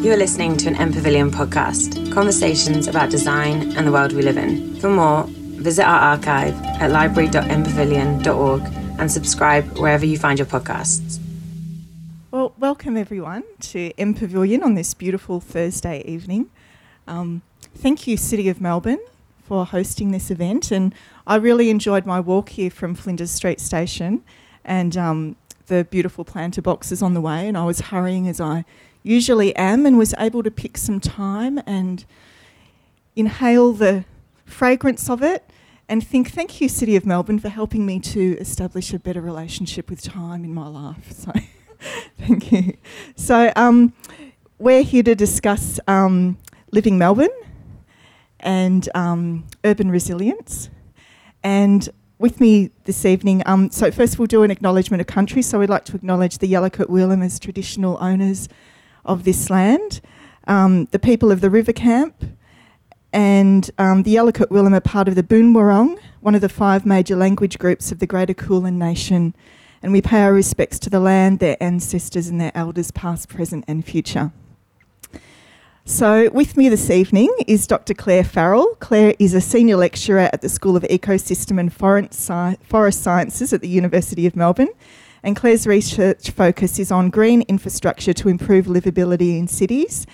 You are listening to an M Pavilion podcast, conversations about design and the world we live in. For more, visit our archive at library.mpavilion.org and subscribe wherever you find your podcasts. Well, welcome everyone to M Pavilion on this beautiful Thursday evening. Thank you, City of Melbourne, for hosting this event, and I really enjoyed my walk here from Flinders Street Station, and the beautiful planter boxes on the way, and I was hurrying as I usually am and was able to pick some thyme and inhale the fragrance of it and think, thank you, City of Melbourne, for helping me to establish a better relationship with thyme in my life. So thank you. So we're here to discuss Living Melbourne and urban resilience. And with me this evening, so first we'll do an acknowledgement of country. So we'd like to acknowledge the Yalukit Willam as traditional owners of this land, the people of the River Camp, and the Yalukit Willam are part of the Boon Wurrung, one of the five major language groups of the Greater Kulin Nation, and we pay our respects to the land, their ancestors and their elders past, present and future. So with me this evening is Dr. Claire Farrell. Claire is a senior lecturer at the School of Ecosystem and Forest Sciences at the University of Melbourne, and Claire's research focus is on green infrastructure to improve livability in cities.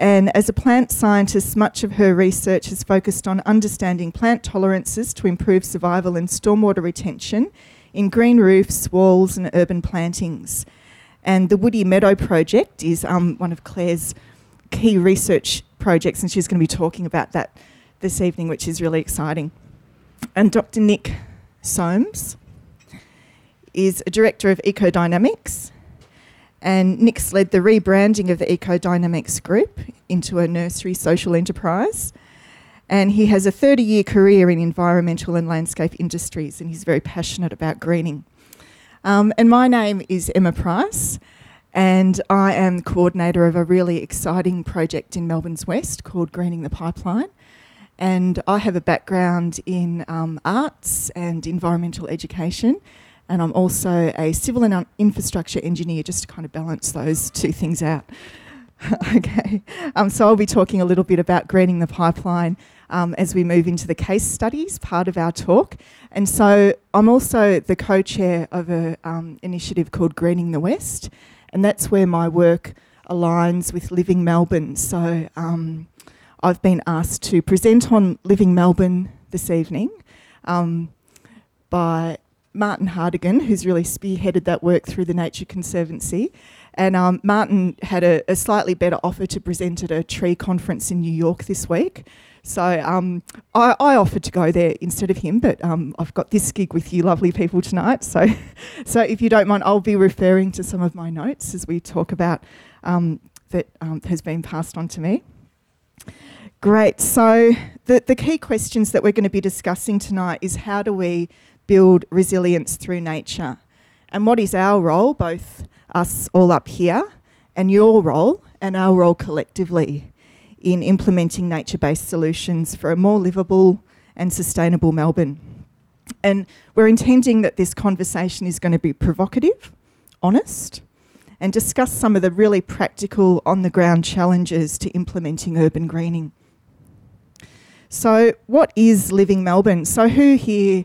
And as a plant scientist, much of her research has focused on understanding plant tolerances to improve survival and stormwater retention in green roofs, walls and urban plantings. And the Woody Meadow Project is one of Claire's key research projects, and she's going to be talking about that this evening, which is really exciting. And Dr. Nick Soames is a director of Ecodynamics, and Nick's led the rebranding of the Ecodynamics group into a nursery social enterprise, and he has a 30-year career in environmental and landscape industries, and he's very passionate about greening. And my name is Emma Price, and I am the coordinator of a really exciting project in Melbourne's West called Greening the Pipeline. And I have a background in arts and environmental education, and I'm also a civil and infrastructure engineer, just to kind of balance those two things out. Okay, so I'll be talking a little bit about Greening the Pipeline as we move into the case studies part of our talk. And so I'm also the co-chair of an initiative called Greening the West, and that's where my work aligns with Living Melbourne. So I've been asked to present on Living Melbourne this evening by Martin Hardigan, who's really spearheaded that work through the Nature Conservancy. And Martin had a slightly better offer to present at a tree conference in New York this week. So I offered to go there instead of him, but I've got this gig with you lovely people tonight. So if you don't mind, I'll be referring to some of my notes as we talk about that has been passed on to me. Great. So the key questions that we're going to be discussing tonight is, how do we build resilience through nature? And what is our role, both us all up here and your role and our role collectively, in implementing nature-based solutions for a more livable and sustainable Melbourne? And we're intending that this conversation is going to be provocative, honest, and discuss some of the really practical on-the-ground challenges to implementing urban greening. So what is Living Melbourne? So who here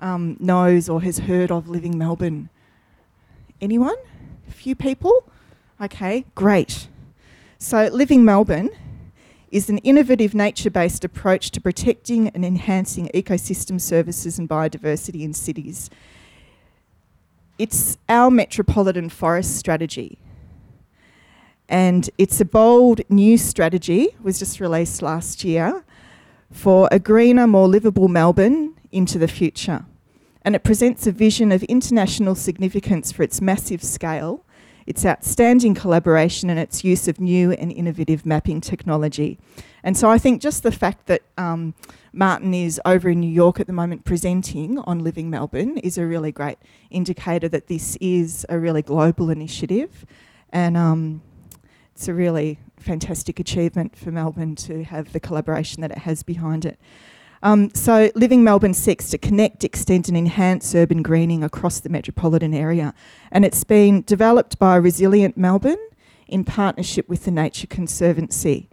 knows or has heard of Living Melbourne? Anyone? A few people? Okay, great. So Living Melbourne is an innovative nature-based approach to protecting and enhancing ecosystem services and biodiversity in cities. It's our metropolitan forest strategy, and it's a bold new strategy, was just released last year, for a greener, more livable Melbourne into the future. And it presents a vision of international significance for its massive scale, its outstanding collaboration and its use of new and innovative mapping technology. And so I think just the fact that Martin is over in New York at the moment presenting on Living Melbourne is a really great indicator that this is a really global initiative, and it's a really fantastic achievement for Melbourne to have the collaboration that it has behind it. So Living Melbourne seeks to connect, extend and enhance urban greening across the metropolitan area, and it's been developed by Resilient Melbourne in partnership with the Nature Conservancy.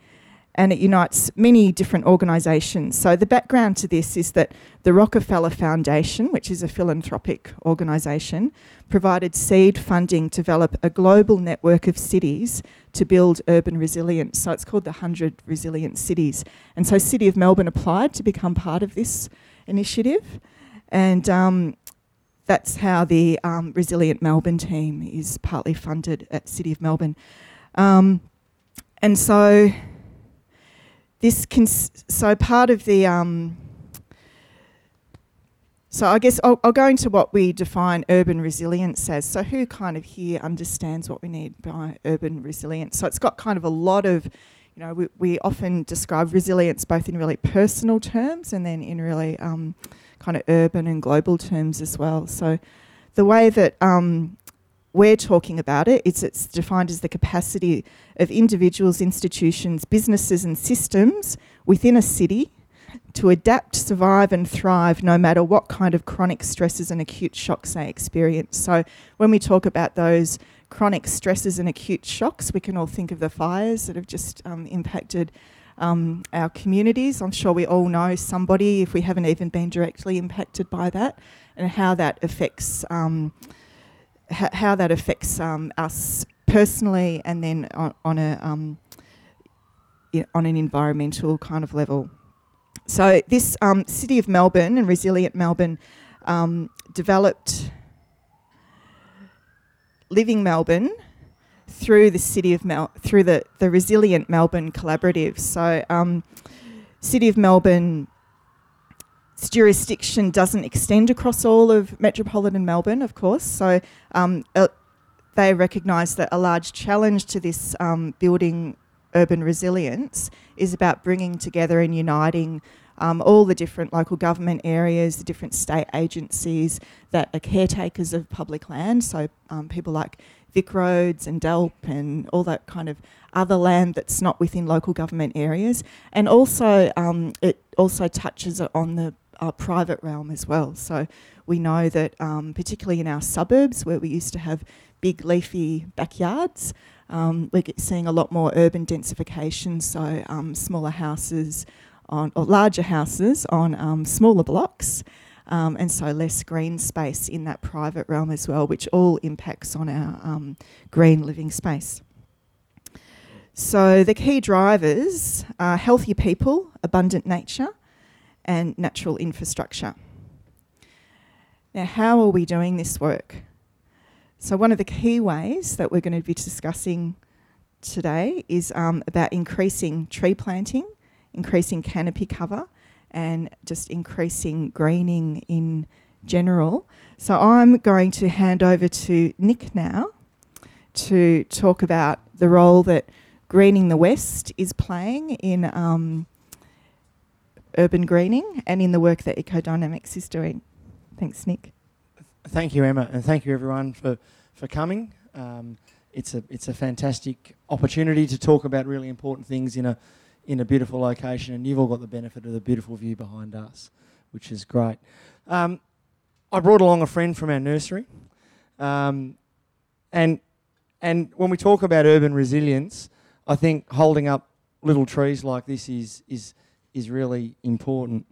And it unites many different organisations. So the background to this is that the Rockefeller Foundation, which is a philanthropic organisation, provided seed funding to develop a global network of cities to build urban resilience. So it's called the 100 Resilient Cities. And so City of Melbourne applied to become part of this initiative. And that's how the Resilient Melbourne team is partly funded at City of Melbourne. And so... I'll go into what we define urban resilience as. So who kind of here understands what we need by urban resilience? So it's got kind of a lot of, we often describe resilience both in really personal terms and then in really kind of urban and global terms as well. So the way that... we're talking about it, it's defined as the capacity of individuals, institutions, businesses and systems within a city to adapt, survive and thrive no matter what kind of chronic stresses and acute shocks they experience. So when we talk about those chronic stresses and acute shocks, we can all think of the fires that have just impacted our communities. I'm sure we all know somebody, if we haven't even been directly impacted by that, and how that affects... us personally, and then on an environmental kind of level. So this City of Melbourne and Resilient Melbourne developed Living Melbourne through the through the Resilient Melbourne Collaborative. So City of Melbourne. Its jurisdiction doesn't extend across all of metropolitan Melbourne, of course, so they recognise that a large challenge to this building urban resilience is about bringing together and uniting all the different local government areas, the different state agencies that are caretakers of public land, so people like VicRoads and DELP and all that kind of other land that's not within local government areas. And also it also touches on the private realm as well. So we know that particularly in our suburbs where we used to have big leafy backyards, we're seeing a lot more urban densification, so smaller houses or larger houses on smaller blocks. And so less green space in that private realm as well, which all impacts on our green living space. So the key drivers are healthy people, abundant nature, and natural infrastructure. Now, how are we doing this work? So one of the key ways that we're going to be discussing today is about increasing tree planting, increasing canopy cover, and just increasing greening in general. So I'm going to hand over to Nick now to talk about the role that Greening the West is playing in urban greening and in the work that Ecodynamics is doing. Thanks, Nick. Thank you, Emma, and thank you everyone for coming. It's a fantastic opportunity to talk about really important things in a beautiful location, and you've all got the benefit of the beautiful view behind us, which is great. I brought along a friend from our nursery, and when we talk about urban resilience, I think holding up little trees like this is really important.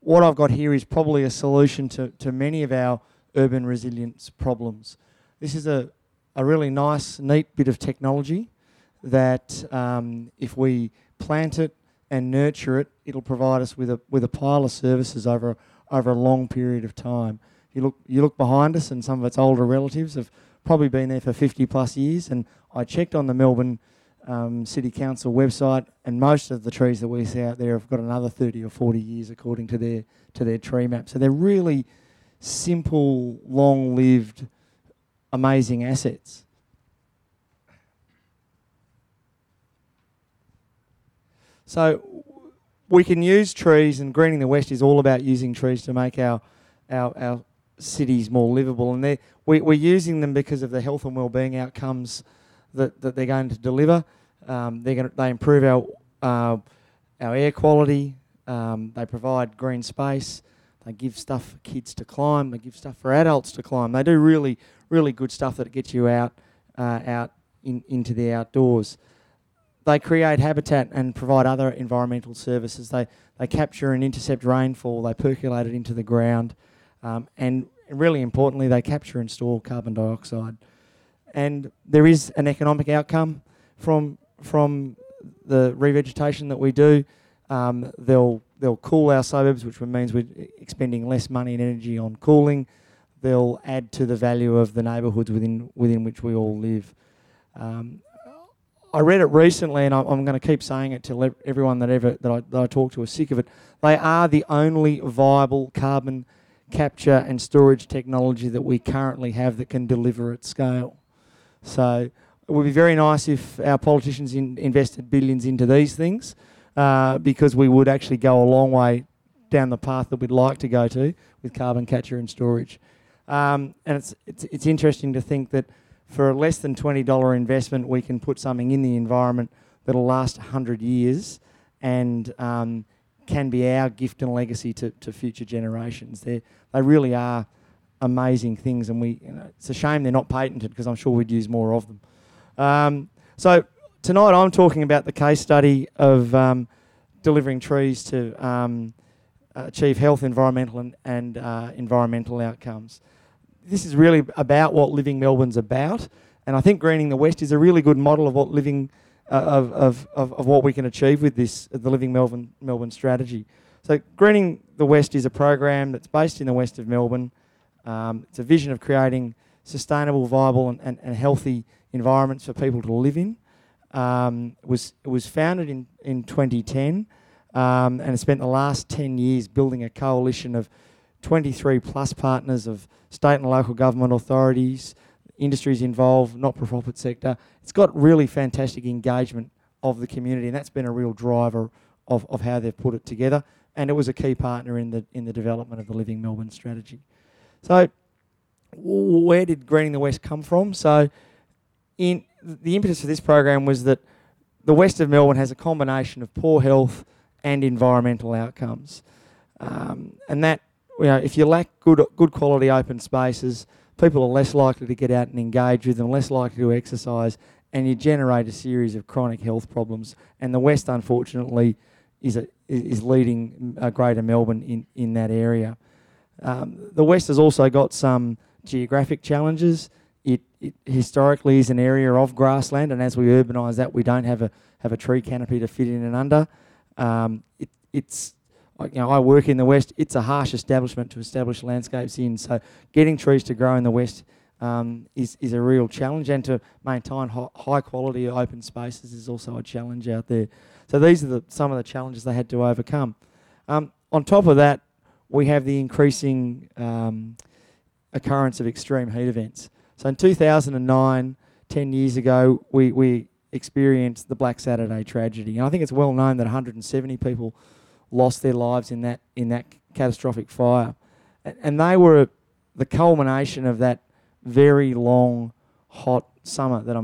What I've got here is probably a solution to many of our urban resilience problems. This is a really nice, neat bit of technology that if we plant it and nurture it, it'll provide us with a pile of services over a long period of time. You look behind us, and some of its older relatives have probably been there for 50 plus years, and I checked on the Melbourne City Council website, and most of the trees that we see out there have got another 30 or 40 years according to their tree map. So they're really simple, long-lived, amazing assets. So we can use trees, and Greening the West is all about using trees to make our cities more livable. And we're using them because of the health and wellbeing outcomes that they're going to deliver. They improve our air quality. They provide green space. They give stuff for kids to climb. They give stuff for adults to climb. They do really, really good stuff that gets you out out into the outdoors. They create habitat and provide other environmental services. They capture and intercept rainfall, they percolate it into the ground, and really importantly, they capture and store carbon dioxide. And there is an economic outcome from the revegetation that we do. They'll cool our suburbs, which means we're expending less money and energy on cooling. They'll add to the value of the neighbourhoods within which we all live. I read it recently, and I'm going to keep saying it till everyone that I talk to is sick of it. They are the only viable carbon capture and storage technology that we currently have that can deliver at scale. So it would be very nice if our politicians invested billions into these things, because we would actually go a long way down the path that we'd like to go to with carbon capture and storage. And it's interesting to think that for less than $20 investment, we can put something in the environment that'll last 100 years and can be our gift and legacy to future generations. They really are amazing things, and it's a shame they're not patented, because I'm sure we'd use more of them. So tonight I'm talking about the case study of delivering trees to achieve health, environmental and environmental outcomes. This is really about what Living Melbourne's about, and I think Greening the West is a really good model of what what we can achieve with this, the Living Melbourne strategy. So Greening the West is a program that's based in the west of Melbourne. It's a vision of creating sustainable, viable and healthy environments for people to live in. It was founded in 2010, and it spent the last 10 years building a coalition of 23 plus partners of state and local government authorities, industries involved, not-for-profit sector. It's got really fantastic engagement of the community, and that's been a real driver of how they've put it together. And it was a key partner in the development of the Living Melbourne strategy. So where did Greening the West come from? So the impetus for this program was that the west of Melbourne has a combination of poor health and environmental outcomes. And that, if you lack good quality open spaces, people are less likely to get out and engage with them, less likely to exercise, and you generate a series of chronic health problems. And the West, unfortunately, is leading Greater Melbourne in that area. The West has also got some geographic challenges. It historically is an area of grassland, and as we urbanise that, we don't have a tree canopy to fit in and under. I work in the West. It's a harsh establishment to establish landscapes in. So getting trees to grow in the West is a real challenge, and to maintain high quality open spaces is also a challenge out there. So these are some of the challenges they had to overcome. On top of that, we have the increasing occurrence of extreme heat events. So in 2009, 10 years ago, we experienced the Black Saturday tragedy. And I think it's well known that 170 people lost their lives in that catastrophic fire, and they were the culmination of that very long, hot summer that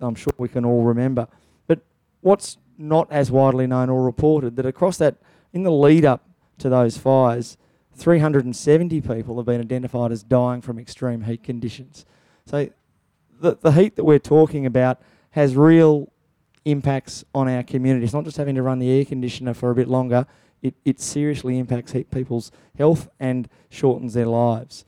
I'm sure we can all remember. But what's not as widely known or reported, that across that, in the lead up to those fires, 370 people have been identified as dying from extreme heat conditions. So the heat that we're talking about has real impacts on our community. It's not just having to run the air conditioner for a bit longer. It seriously impacts people's health and shortens their lives.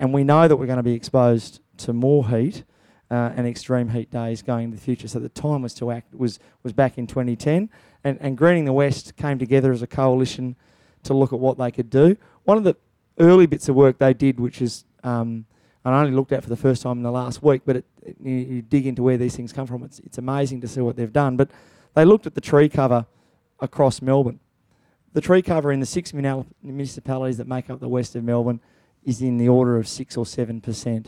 And we know that we're going to be exposed to more heat and extreme heat days going into the future. So the time was to act was back in 2010. And Greening the West came together as a coalition to look at what they could do. One of the early bits of work they did, which is and I only looked at for the first time in the last week, but you dig into where these things come from. It's amazing to see what they've done. But they looked at the tree cover across Melbourne. The tree cover in the 6 municipalities that make up the west of Melbourne is in the order of 6 or 7%.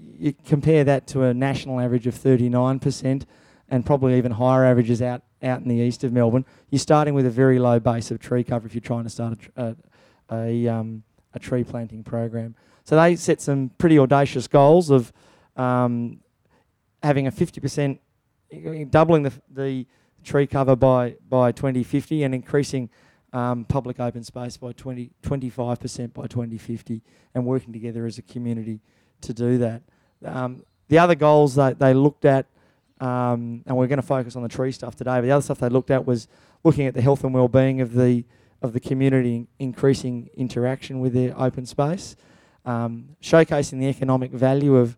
You compare that to a national average of 39%, and probably even higher averages out in the east of Melbourne. You're starting with a very low base of tree cover if you're trying to start a tree planting program. So they set some pretty audacious goals of having a 50%, doubling the tree cover by 2050, and increasing public open space by 25% by 2050, and working together as a community to do that. The other goals that they looked at, and we're going to focus on the tree stuff today, but the other stuff they looked at was looking at the health and well-being of the community, increasing interaction with their open space, showcasing the economic value of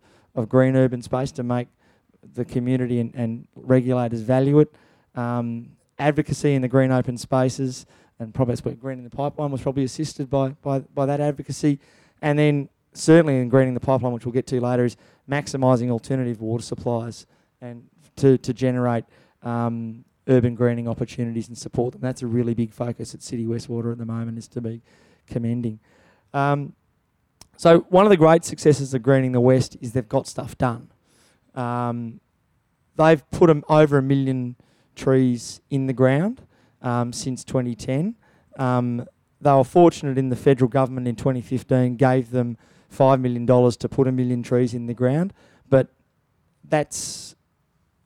green urban space to make the community and regulators value it, advocacy in the green open spaces, and probably that's where Greening the Pipeline was probably assisted by that advocacy. And then certainly in Greening the Pipeline, which we'll get to later, is maximising alternative water supplies and to generate urban greening opportunities and support them. That's a really big focus at City West Water at the moment, is to be commending. So one of the great successes of Greening the West is they've got stuff done. They've put over 1 million trees in the ground since 2010. They were fortunate in the federal government in 2015 gave them $5 million to put 1 million trees in the ground, but that's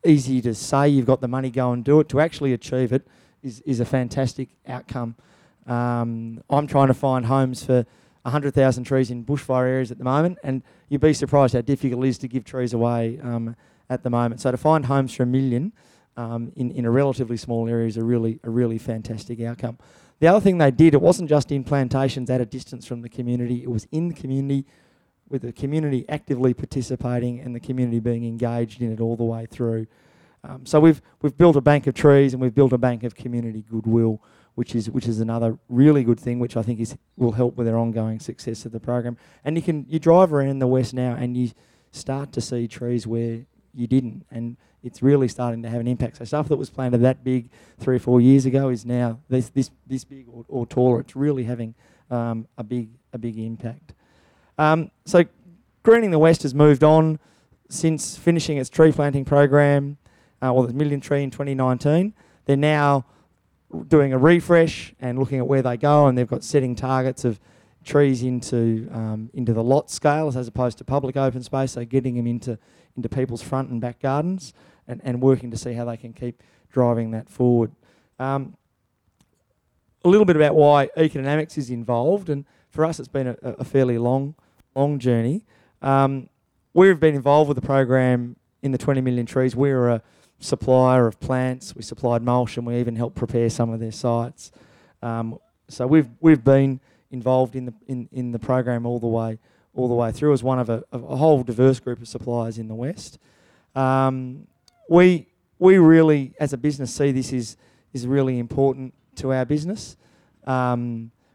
easy to say, you've got the money, go and do it. To actually achieve it is a fantastic outcome. I'm trying to find homes for 100,000 trees in bushfire areas at the moment, and you'd be surprised how difficult it is to give trees away at the moment. So to find homes for 1 million in a relatively small area is a really fantastic outcome. The other thing they did, it wasn't just in plantations at a distance from the community, it was in the community, with the community actively participating and the community being engaged in it all the way through. So we've built a bank of trees and we've built a bank of community goodwill, which is another really good thing, which I think will help with their ongoing success of the program. And you drive around the West now and you start to see trees where you didn't, and it's really starting to have an impact. So stuff that was planted that big 3 or 4 years ago is now this big or taller. It's really having a big impact. So Greening the West has moved on since finishing its tree planting program, or the million tree in 2019. They're now doing a refresh and looking at where they go, and they've got setting targets of trees into the lot scales as opposed to public open space, so getting them into people's front and back gardens and working to see how they can keep driving that forward. A little bit about why Ecodynamics is involved, and for us it's been a fairly long journey. We've been involved with the program in the 20 million trees. We're a supplier of plants, we supplied mulch, and we even helped prepare some of their sites. So we've been involved in the program all the way through as one of a whole diverse group of suppliers in the West. We really, as a business, see this is really important to our business.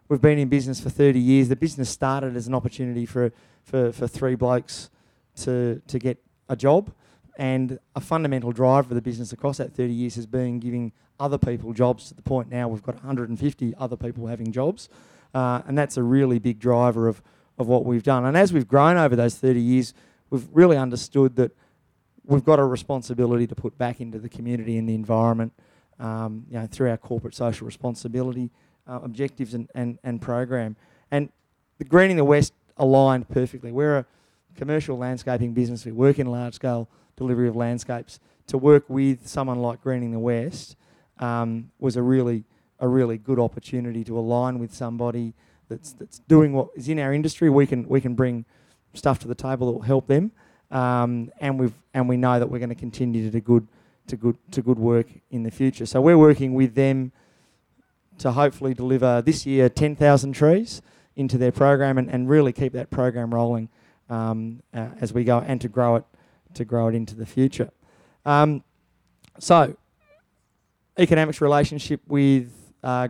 We've been in business for 30 years. The business started as an opportunity for 3 blokes to get a job, and a fundamental drive for the business across that 30 years has been giving other people jobs, to the point now we've got 150 other people having jobs, and that's a really big driver of what we've done. And as we've grown over those 30 years, we've really understood that we've got a responsibility to put back into the community and the environment through our corporate social responsibility objectives and program. And the Greening the West aligned perfectly. We're a commercial landscaping business. We work in large-scale delivery of landscapes. To work with someone like Greening the West was a really good opportunity to align with somebody that's doing what is in our industry. We can bring stuff to the table that will help them, and we know that we're going to continue to do good work in the future. So we're working with them to hopefully deliver this year 10,000 trees into their program and really keep that program rolling as we go, and to grow it into the future. So Ecodynamics' relationship with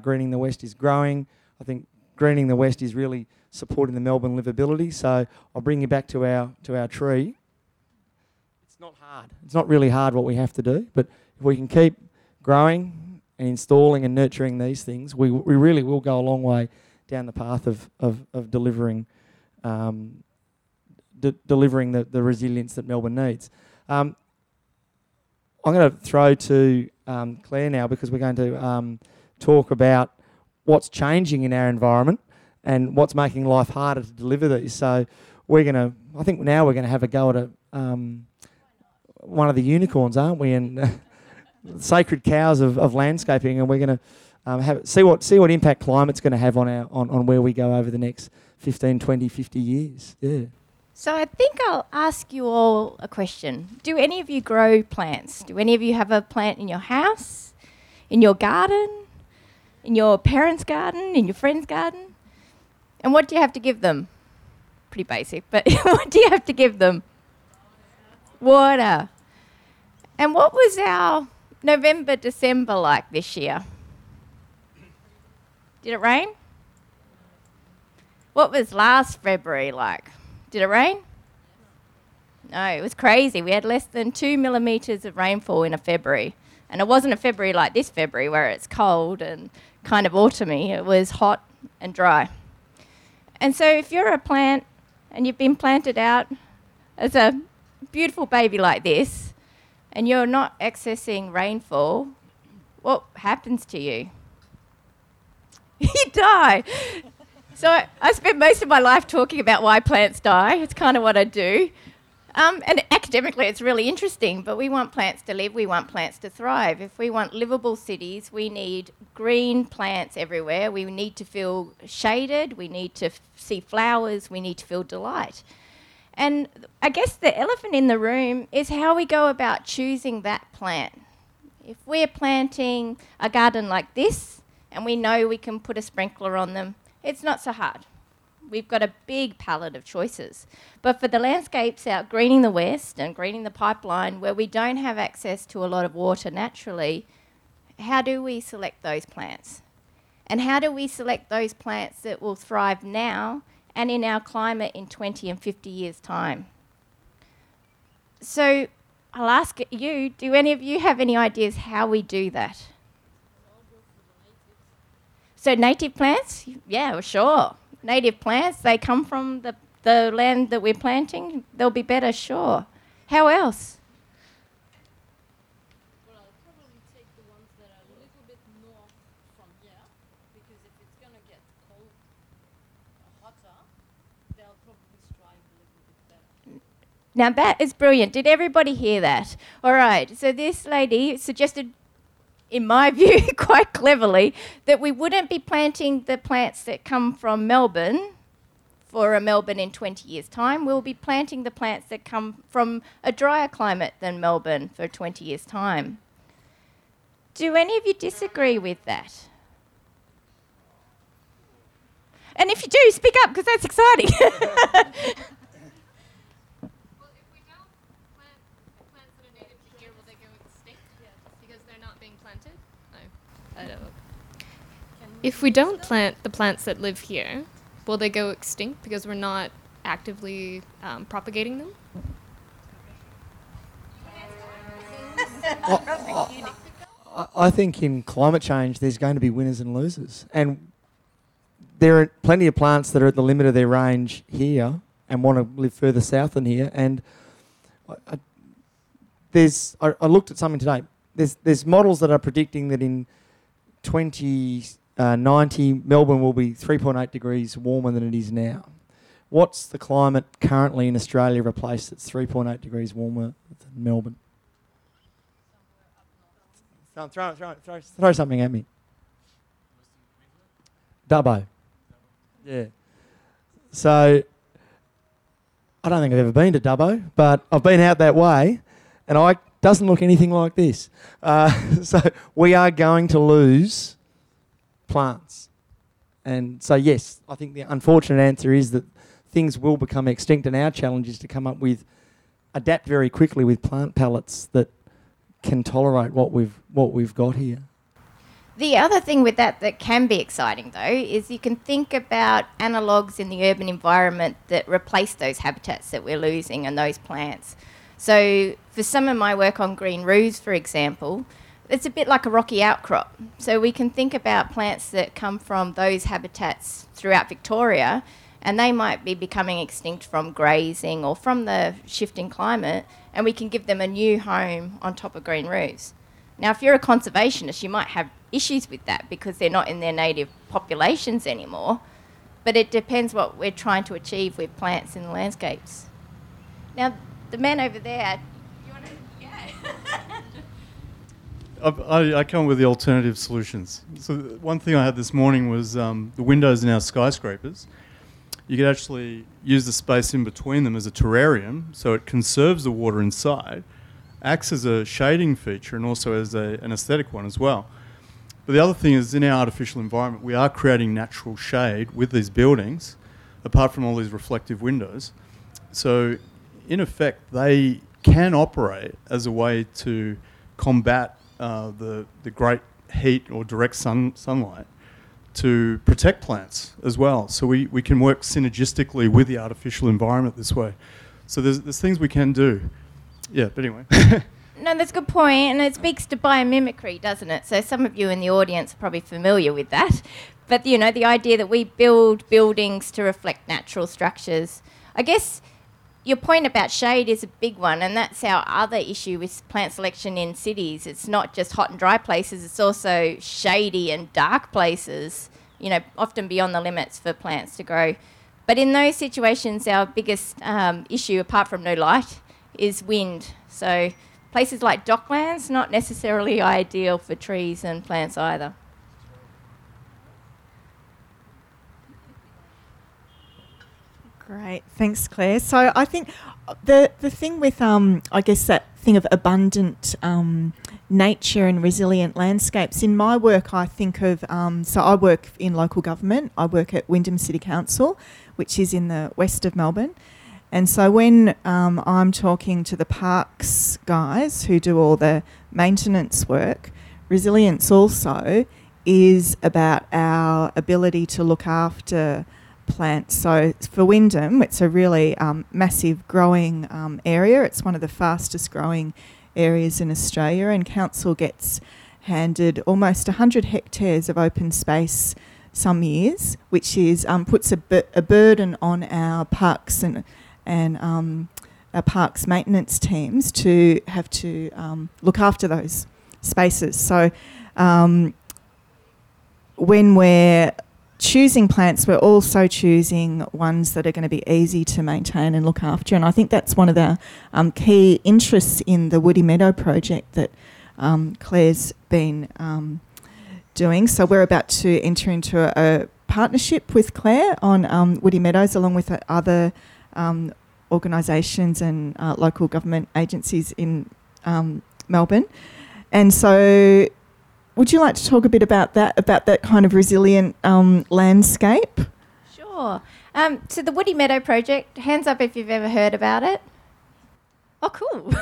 Greening the West is growing. I think Greening the West is really supporting the Melbourne livability. So I'll bring you back to our tree. It's not hard. It's not really hard what we have to do, but if we can keep growing and installing and nurturing these things, we really will go a long way down the path of delivering delivering the resilience that Melbourne needs. I'm going to throw to Claire now, because we're going to talk about what's changing in our environment and what's making life harder to deliver these. So I think now we're going to have a go at one of the unicorns, aren't we? And sacred cows of landscaping, and we're going to see what impact climate's going to have on where we go over the next 15, 20, 50 years. Yeah. So I think I'll ask you all a question. Do any of you grow plants? Do any of you have a plant in your house, in your garden, in your parents' garden, in your friend's garden? And what do you have to give them? Pretty basic, but what do you have to give them? Water. And what was our November, December like this year? Did it rain? What was last February like? Did it rain? No, it was crazy. We had less than 2 millimetres of rainfall in a February. And it wasn't a February like this February where it's cold and kind of autumny. It was hot and dry. And so if you're a plant and you've been planted out as a beautiful baby like this and you're not accessing rainfall, what happens to you? You die. So I spent most of my life talking about why plants die. It's kind of what I do. And academically it's really interesting, but we want plants to live, we want plants to thrive. If we want livable cities, we need green plants everywhere. We need to feel shaded, we need to see flowers, we need to feel delight. And I guess the elephant in the room is how we go about choosing that plant. If we're planting a garden like this and we know we can put a sprinkler on them, it's not so hard. We've got a big palette of choices. But for the landscapes out Greening the West and Greening the Pipeline, where we don't have access to a lot of water naturally, how do we select those plants? And how do we select those plants that will thrive now and in our climate in 20 and 50 years' time? So I'll ask you, do any of you have any ideas how we do that? So native plants? Yeah, well, sure. Native plants, they come from the land that we're planting. They'll be better, sure. How else? Well, I'll probably take the ones that are a little bit north from here, because if it's going to get cold or hotter, they'll probably strive a little bit better. Now that is brilliant. Did everybody hear that? All right, so this lady suggested, in my view, quite cleverly, that we wouldn't be planting the plants that come from Melbourne for a Melbourne in 20 years' time. We'll be planting the plants that come from a drier climate than Melbourne for 20 years' time. Do any of you disagree with that? And if you do, speak up, because that's exciting. If we don't plant the plants that live here, will they go extinct because we're not actively propagating them? I think in climate change there's going to be winners and losers. And there are plenty of plants that are at the limit of their range here and want to live further south than here. And I looked at something today. There's models that are predicting that in 2090, Melbourne will be 3.8 degrees warmer than it is now. What's the climate currently in Australia of a place that's 3.8 degrees warmer than Melbourne? So throw something at me. Dubbo. Yeah. So I don't think I've ever been to Dubbo, but I've been out that way, and it doesn't look anything like this. So we are going to lose plants. And so yes, I think the unfortunate answer is that things will become extinct, and our challenge is to come up with, adapt very quickly with plant palettes that can tolerate what we've got here. The other thing with that can be exciting though is you can think about analogues in the urban environment that replace those habitats that we're losing and those plants. So for some of my work on green roofs, for example, it's a bit like a rocky outcrop. So we can think about plants that come from those habitats throughout Victoria, and they might be becoming extinct from grazing or from the shifting climate, and we can give them a new home on top of green roofs. Now, if you're a conservationist, you might have issues with that because they're not in their native populations anymore, but it depends what we're trying to achieve with plants in the landscapes. Now, the man over there, you want to go? I come with the alternative solutions. So one thing I had this morning was the windows in our skyscrapers. you could actually use the space in between them as a terrarium, so it conserves the water inside, acts as a shading feature and also as an aesthetic one as well. But the other thing is, in our artificial environment, we are creating natural shade with these buildings, apart from all these reflective windows. So, in effect, they can operate as a way to combat the great heat or direct sunlight to protect plants as well. So we can work synergistically with the artificial environment this way. So there's things we can do. Yeah, but anyway. No, that's a good point, and it speaks to biomimicry, doesn't it? So some of you in the audience are probably familiar with that. But, you know, the idea that we build buildings to reflect natural structures. I guess your point about shade is a big one, and that's our other issue with plant selection in cities. It's not just hot and dry places, it's also shady and dark places, you know, often beyond the limits for plants to grow. But in those situations, our biggest issue, apart from no light, is wind. So places like docklands, not necessarily ideal for trees and plants either. Great, thanks, Claire. So I think the thing with, I guess, that thing of abundant nature and resilient landscapes, in my work I think of, so I work in local government, I work at Wyndham City Council, which is in the west of Melbourne. And so when I'm talking to the parks guys who do all the maintenance work, resilience also is about our ability to look after plants. So for Wyndham, it's a really massive growing area. It's one of the fastest growing areas in Australia, and council gets handed almost 100 hectares of open space some years, which is puts a burden on our parks and our parks maintenance teams to have to look after those spaces. So when we're choosing plants, we're also choosing ones that are going to be easy to maintain and look after. And I think that's one of the key interests in the Woody Meadow project that Claire's been doing. So we're about to enter into a partnership with Claire on Woody Meadows, along with other organisations and local government agencies in Melbourne. And so would you like to talk a bit about that kind of resilient landscape? Sure. So the Woody Meadow Project, hands up if you've ever heard about it. Oh, cool.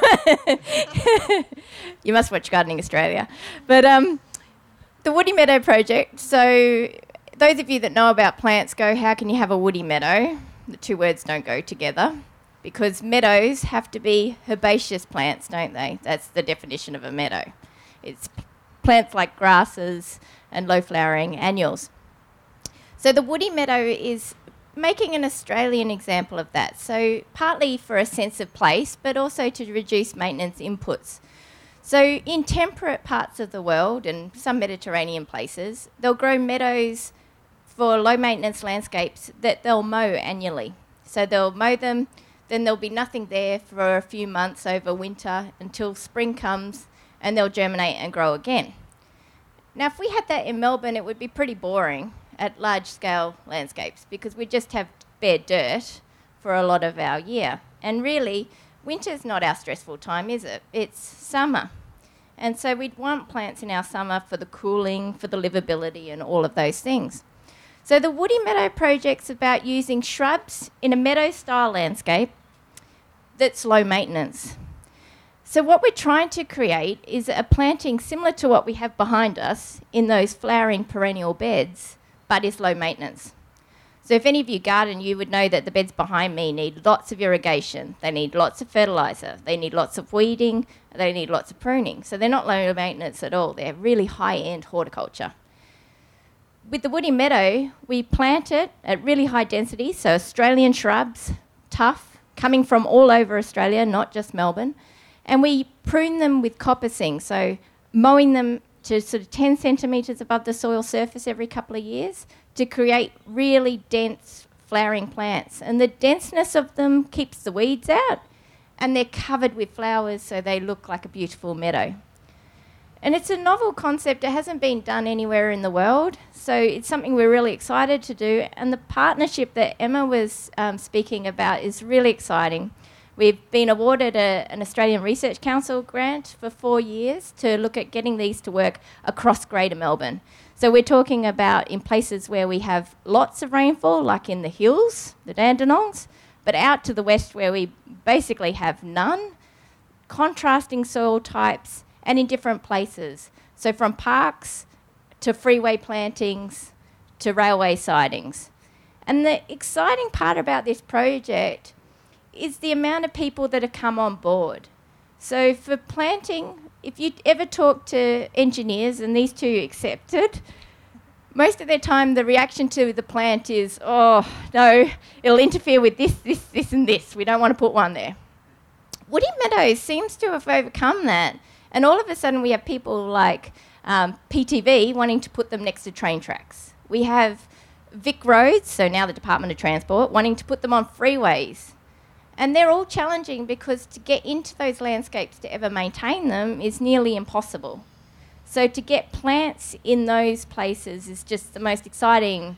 You must watch Gardening Australia. But the Woody Meadow Project, so those of you that know about plants go, how can you have a woody meadow? The two words don't go together, because meadows have to be herbaceous plants, don't they? That's the definition of a meadow. It's plants like grasses and low-flowering annuals. So the Woody Meadow is making an Australian example of that, so partly for a sense of place, but also to reduce maintenance inputs. So in temperate parts of the world and some Mediterranean places, they'll grow meadows for low-maintenance landscapes that they'll mow annually. So they'll mow them, then there'll be nothing there for a few months over winter until spring comes, and they'll germinate and grow again. Now, if we had that in Melbourne, it would be pretty boring at large-scale landscapes, because we just have bare dirt for a lot of our year. And really, winter's not our stressful time, is it? It's summer. And so we'd want plants in our summer for the cooling, for the livability, and all of those things. So the Woody Meadow Project's about using shrubs in a meadow-style landscape that's low maintenance. So what we're trying to create is a planting similar to what we have behind us in those flowering perennial beds, but is low maintenance. So if any of you garden, you would know that the beds behind me need lots of irrigation. They need lots of fertiliser. They need lots of weeding. They need lots of pruning. So they're not low maintenance at all. They're really high-end horticulture. With the Woody Meadow, we plant it at really high density, so Australian shrubs, tough, coming from all over Australia, not just Melbourne. And we prune them with coppicing, so mowing them to sort of 10 centimetres above the soil surface every couple of years to create really dense flowering plants. And the denseness of them keeps the weeds out, and they're covered with flowers, so they look like a beautiful meadow. And it's a novel concept. It hasn't been done anywhere in the world. So it's something we're really excited to do. And the partnership that Emma was speaking about is really exciting. We've been awarded an Australian Research Council grant for 4 years to look at getting these to work across Greater Melbourne. So we're talking about in places where we have lots of rainfall, like in the hills, the Dandenongs, but out to the west where we basically have none, contrasting soil types, and in different places. So from parks to freeway plantings to railway sidings. And the exciting part about this project is the amount of people that have come on board. So for planting, if you ever talk to engineers, and these two accepted, most of their time the reaction to the plant is, oh, no, it'll interfere with this, this, this and this. We don't want to put one there. Woody Meadows seems to have overcome that. And all of a sudden we have people like PTV wanting to put them next to train tracks. We have VicRoads, so now the Department of Transport, wanting to put them on freeways. And they're all challenging because to get into those landscapes to ever maintain them is nearly impossible. So to get plants in those places is just the most exciting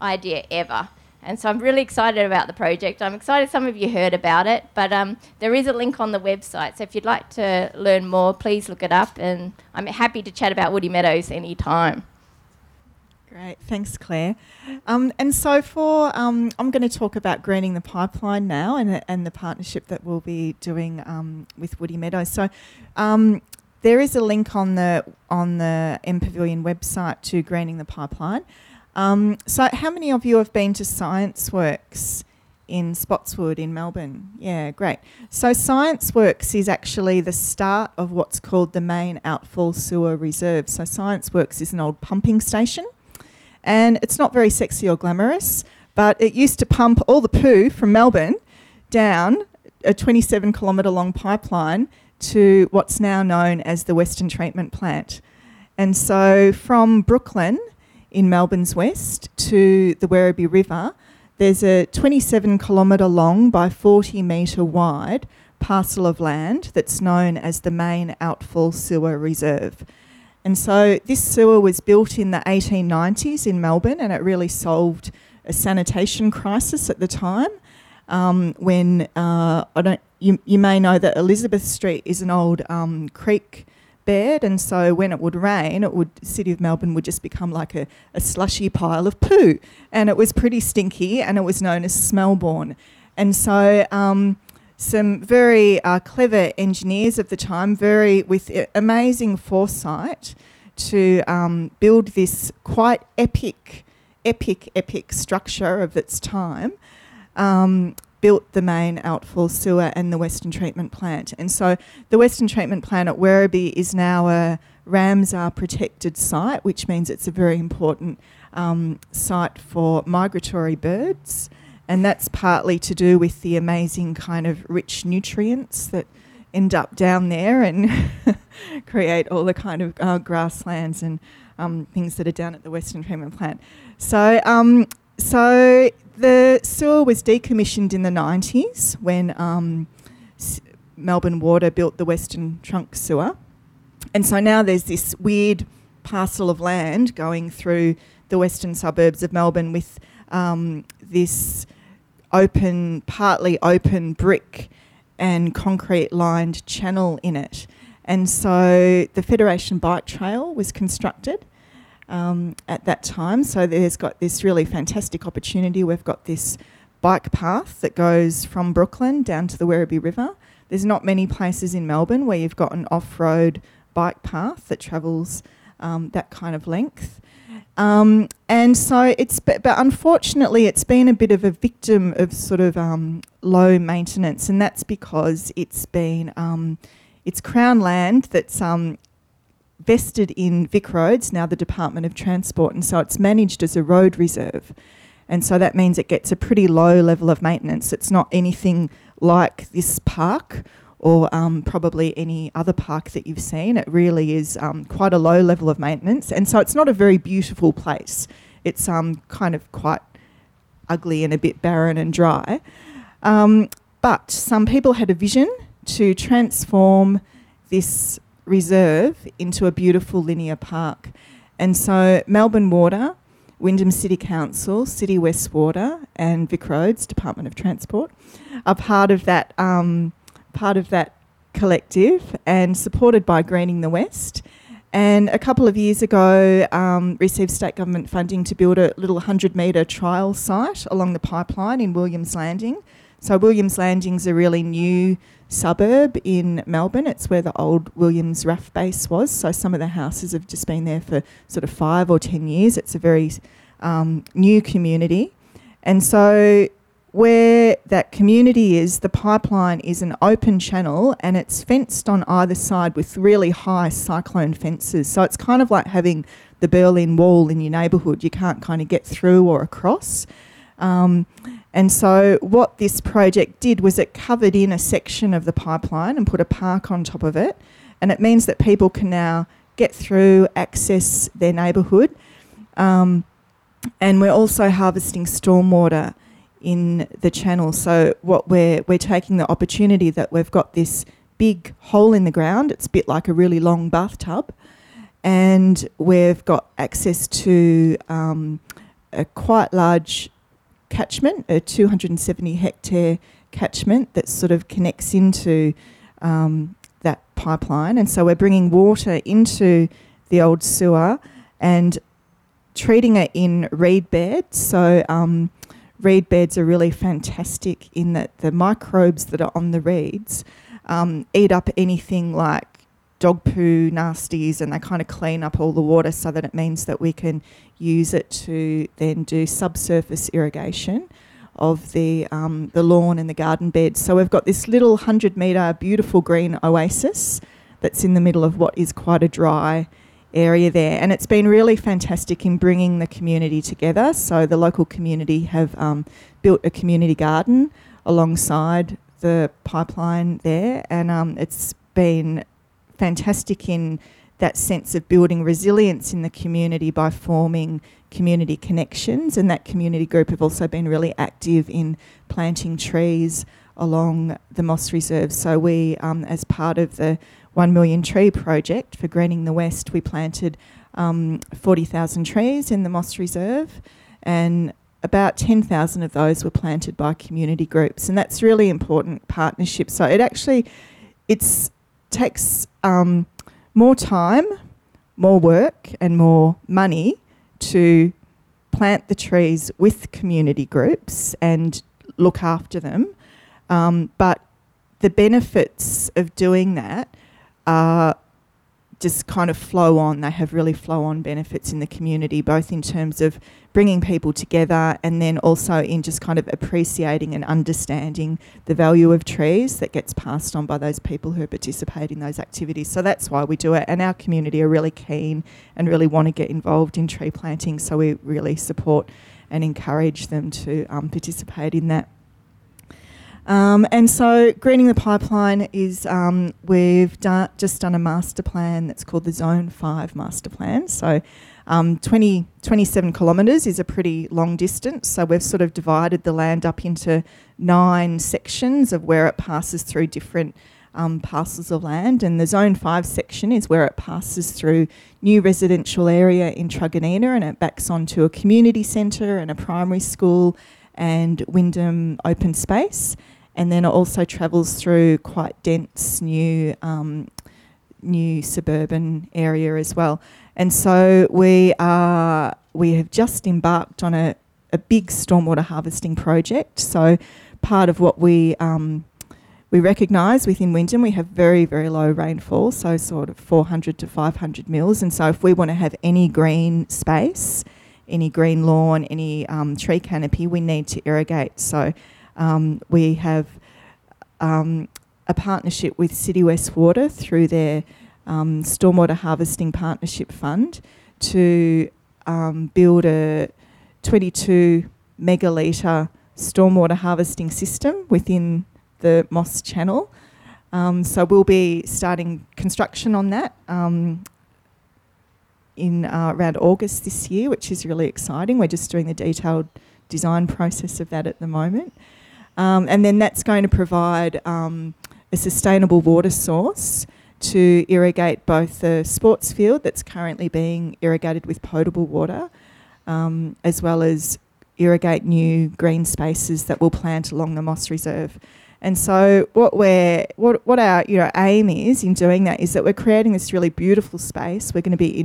idea ever. And so I'm really excited about the project. I'm excited some of you heard about it, but there is a link on the website. So if you'd like to learn more, please look it up. And I'm happy to chat about Woody Meadows any time. Great, thanks Claire. And so for I'm going to talk about Greening the Pipeline now and the partnership that we'll be doing with Woody Meadows. So there is a link on the M Pavilion website to Greening the Pipeline. So how many of you have been to Science Works in Spotswood in Melbourne? Yeah, great. So Science Works is actually the start of what's called the Main Outfall Sewer Reserve. So Science Works is an old pumping station. And it's not very sexy or glamorous, but it used to pump all the poo from Melbourne down a 27-kilometre long pipeline to what's now known as the Western Treatment Plant. And so from Brooklyn in Melbourne's west to the Werribee River, there's a 27-kilometre long by 40-metre wide parcel of land that's known as the Main Outfall Sewer Reserve. And so this sewer was built in the 1890s in Melbourne, and it really solved a sanitation crisis at the time when you may know that Elizabeth Street is an old creek bed, and so when it would rain, City of Melbourne would just become like a slushy pile of poo, and it was pretty stinky, and it was known as Smellborne. And so some very clever engineers of the time, with amazing foresight, to build this quite epic structure of its time, built the Main Outfall Sewer and the Western Treatment Plant. And so the Western Treatment Plant at Werribee is now a Ramsar protected site, which means it's a very important site for migratory birds. And that's partly to do with the amazing kind of rich nutrients that end up down there and create all the kind of grasslands and things that are down at the Western Treatment Plant. So the sewer was decommissioned in the 90s when Melbourne Water built the Western Trunk Sewer. And so now there's this weird parcel of land going through the western suburbs of Melbourne with this partly open brick and concrete lined channel in it. And so the Federation Bike Trail was constructed at that time. So there's got this really fantastic opportunity. We've got this bike path that goes from Brooklyn down to the Werribee River. There's not many places in Melbourne where you've got an off-road bike path that travels that kind of length. And so but unfortunately it's been a bit of a victim of sort of low maintenance, and that's because it's been it's Crown land that's vested in VicRoads, now the Department of Transport, and so it's managed as a road reserve, and so that means it gets a pretty low level of maintenance. It's not anything like this park or probably any other park that you've seen. It really is quite a low level of maintenance. And so it's not a very beautiful place. It's kind of quite ugly and a bit barren and dry. But some people had a vision to transform this reserve into a beautiful linear park. And so Melbourne Water, Wyndham City Council, City West Water and VicRoads, Department of Transport, are part of that collective and supported by Greening the West. And a couple of years ago, received state government funding to build a little 100-metre trial site along the pipeline in Williams Landing. So Williams Landing's a really new suburb in Melbourne. It's where the old Williams RAF base was. So some of the houses have just been there for sort of 5 or 10 years. It's a very new community. And so where that community is, the pipeline is an open channel and it's fenced on either side with really high cyclone fences. So it's kind of like having the Berlin Wall in your neighbourhood. You can't kind of get through or across. And so what this project did was it covered in a section of the pipeline and put a park on top of it. And it means that people can now get through, access their neighbourhood. And we're also harvesting stormwater in the channel. So what we're taking the opportunity that we've got this big hole in the ground. It's a bit like a really long bathtub, and we've got access to a quite large catchment, a 270 hectare catchment that sort of connects into that pipeline. And so we're bringing water into the old sewer and treating it in reed beds. So reed beds are really fantastic in that the microbes that are on the reeds eat up anything like dog poo, nasties, and they kind of clean up all the water so that it means that we can use it to then do subsurface irrigation of the lawn and the garden beds. So we've got this little 100-metre beautiful green oasis that's in the middle of what is quite a dry area there, and it's been really fantastic in bringing the community together. So the local community have built a community garden alongside the pipeline there, and it's been fantastic in that sense of building resilience in the community by forming community connections. And that community group have also been really active in planting trees along the Moss Reserve. So we, as part of the 1 million tree project for Greening the West, we planted 40,000 trees in the Moss Reserve, and about 10,000 of those were planted by community groups. And that's really important partnership. So it actually, it's takes more time, more work and more money to plant the trees with community groups and look after them. But the benefits of doing that are just kind of flow on. They have really flow on benefits in the community, both in terms of bringing people together and then also in just kind of appreciating and understanding the value of trees that gets passed on by those people who participate in those activities. So that's why we do it. And our community are really keen and really want to get involved in tree planting. So we really support and encourage them to participate in that. And so Greening the Pipeline is we've just done a master plan that's called the Zone 5 Master Plan. So 27 kilometres is a pretty long distance. So we've sort of divided the land up into 9 sections of where it passes through different parcels of land. And the Zone 5 section is where it passes through new residential area in Truganina, and it backs onto a community centre and a primary school and Wyndham open space. And then it also travels through quite dense new suburban area as well. And so we have just embarked on a big stormwater harvesting project. So part of what we recognise within Wyndham, we have very, very low rainfall, so sort of 400 to 500 mils. And so if we want to have any green space, any green lawn, any tree canopy, we need to irrigate. So we have a partnership with City West Water through their Stormwater Harvesting Partnership Fund to build a 22 megalitre stormwater harvesting system within the Moss Channel. So we'll be starting construction on that in around August this year, which is really exciting. We're just doing the detailed design process of that at the moment. And then that's going to provide a sustainable water source to irrigate both the sports field that's currently being irrigated with potable water, as well as irrigate new green spaces that we'll plant along the Moss Reserve. And so what our aim is in doing that is that we're creating this really beautiful space. We're going to be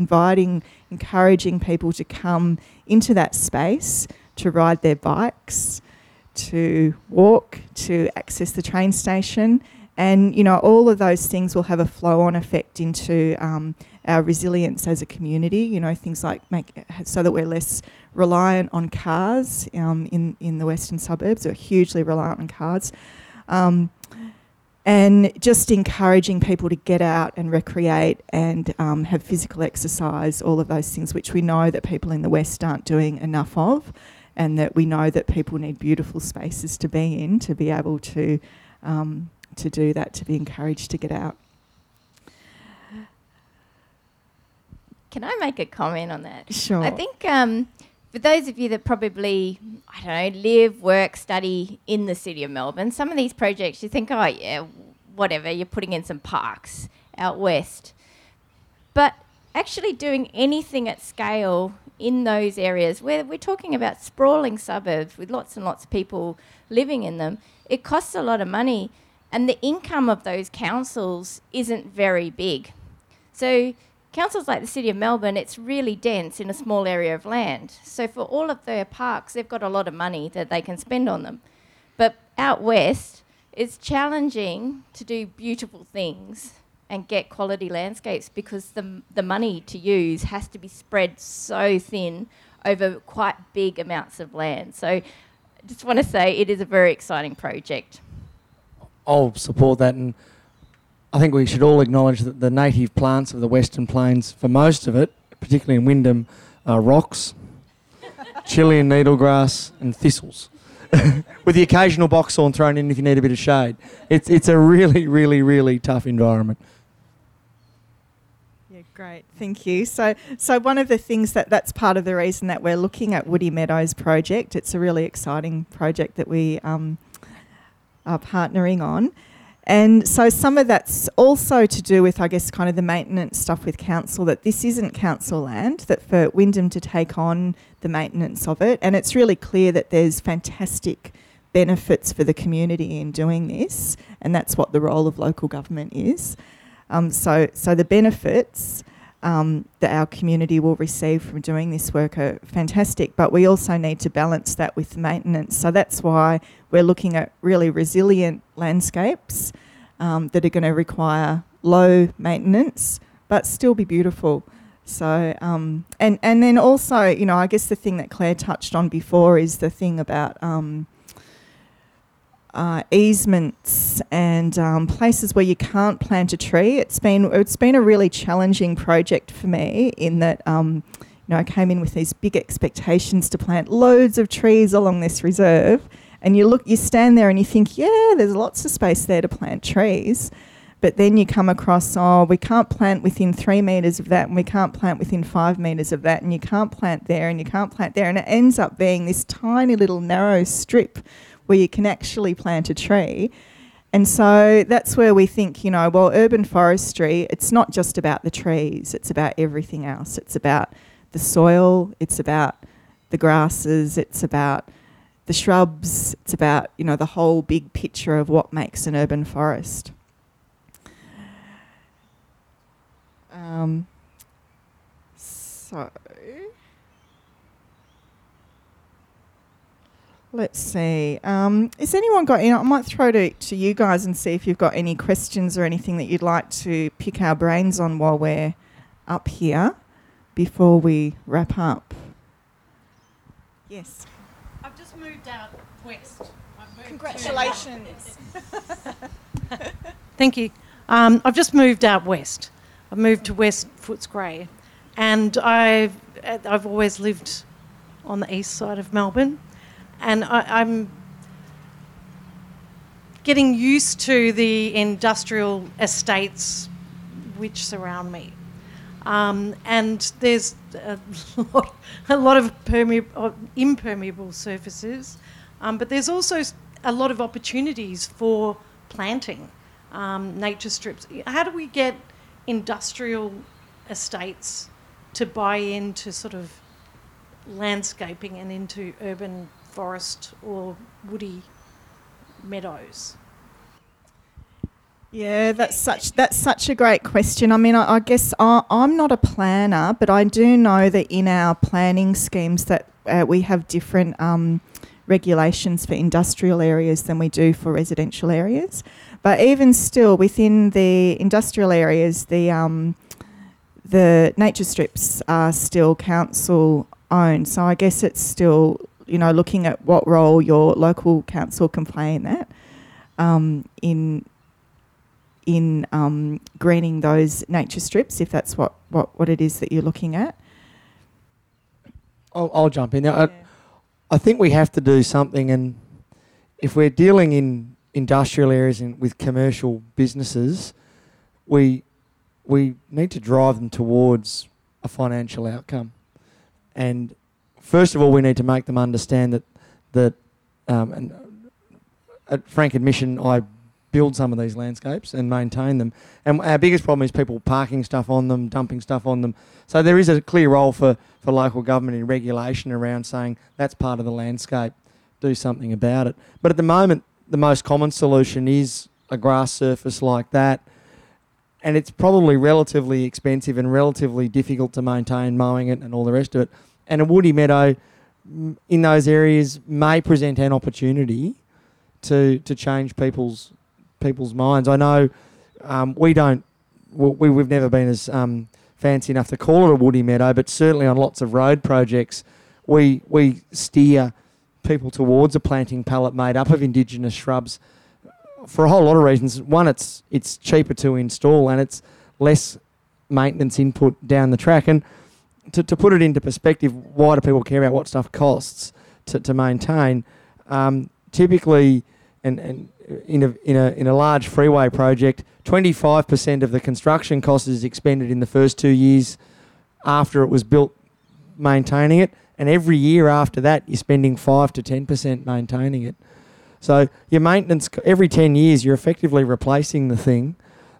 encouraging people to come into that space, to ride their bikes, to walk, to access the train station. And, all of those things will have a flow-on effect into our resilience as a community, things like so that we're less reliant on cars in the western suburbs. We're hugely reliant on cars. And just encouraging people to get out and recreate and have physical exercise, all of those things which we know that people in the West aren't doing enough of, and that we know that people need beautiful spaces to be in to be able to do that, to be encouraged to get out. Can I make a comment on that? Sure. I think for those of you that probably, live, work, study in the City of Melbourne, some of these projects you think, you're putting in some parks out west. But actually doing anything at scale in those areas where we're talking about sprawling suburbs with lots and lots of people living in them, it costs a lot of money, and the income of those councils isn't very big. So councils like the City of Melbourne, it's really dense in a small area of land. So for all of their parks, they've got a lot of money that they can spend on them. But out west, it's challenging to do beautiful things and get quality landscapes because the money to use has to be spread so thin over quite big amounts of land. So I just want to say it is a very exciting project. I'll support that, and I think we should all acknowledge that the native plants of the Western Plains, for most of it, particularly in Wyndham, are rocks, Chilean needlegrass and thistles, with the occasional boxthorn thrown in if you need a bit of shade. It's a really, really, really tough environment. Yeah, great. Thank you. So one of the things that's part of the reason that we're looking at Woody Meadows Project, it's a really exciting project that we are partnering on. And so some of that's also to do with, the maintenance stuff with council, that this isn't council land, that for Wyndham to take on the maintenance of it. And it's really clear that there's fantastic benefits for the community in doing this, and that's what the role of local government is. So the benefits that our community will receive from doing this work are fantastic, but we also need to balance that with maintenance. So that's why we're looking at really resilient landscapes that are going to require low maintenance but still be beautiful. So and then also, the thing that Claire touched on before is the thing about easements and places where you can't plant a tree. It's been a really challenging project for me in that I came in with these big expectations to plant loads of trees along this reserve, and you stand there and you think, yeah, there's lots of space there to plant trees, but then you come across, we can't plant within 3 metres of that, and we can't plant within 5 metres of that, and you can't plant there, and you can't plant there, and it ends up being this tiny little narrow strip where you can actually plant a tree. And so that's where we think, urban forestry, it's not just about the trees, it's about everything else. It's about the soil, it's about the grasses, it's about the shrubs, it's about, the whole big picture of what makes an urban forest. Let's see. Has anyone got? I might throw to you guys and see if you've got any questions or anything that you'd like to pick our brains on while we're up here before we wrap up. Yes. I've just moved out west. Congratulations. Thank you. I've just moved out west. I've moved to West Footscray, and I've always lived on the east side of Melbourne. And I'm getting used to the industrial estates which surround me. And there's a lot of impermeable surfaces, but there's also a lot of opportunities for planting. nature strips. How do we get industrial estates to buy into sort of landscaping and into urban forest or woody meadows? Yeah, that's such a great question. I mean, I guess I'm not a planner, but I do know that in our planning schemes that we have different regulations for industrial areas than we do for residential areas. But even still, within the industrial areas, the nature strips are still council owned. So I guess it's still, you know, looking at what role your local council can play in that. In greening those nature strips, if that's what it is that you're looking at. I'll jump in. Now, yeah. I think we have to do something, and if we're dealing in industrial areas and with commercial businesses, we need to drive them towards a financial outcome. And first of all, we need to make them understand that and at frank admission, I build some of these landscapes and maintain them. And our biggest problem is people parking stuff on them, dumping stuff on them. So there is a clear role for local government in regulation around saying that's part of the landscape, do something about it. But at the moment, the most common solution is a grass surface like that, and it's probably relatively expensive and relatively difficult to maintain, mowing it and all the rest of it. And a woody meadow in those areas may present an opportunity to change people's minds. I know we've never been as fancy enough to call it a woody meadow, but certainly on lots of road projects, we steer people towards a planting palette made up of indigenous shrubs for a whole lot of reasons. One, it's cheaper to install and it's less maintenance input down the track. And to put it into perspective, why do people care about what stuff costs to maintain? Typically, and in a large freeway project, 25% of the construction cost is expended in the first 2 years after it was built maintaining it, and every year after that you're spending 5 to 10% maintaining it. So your maintenance, every 10 years you're effectively replacing the thing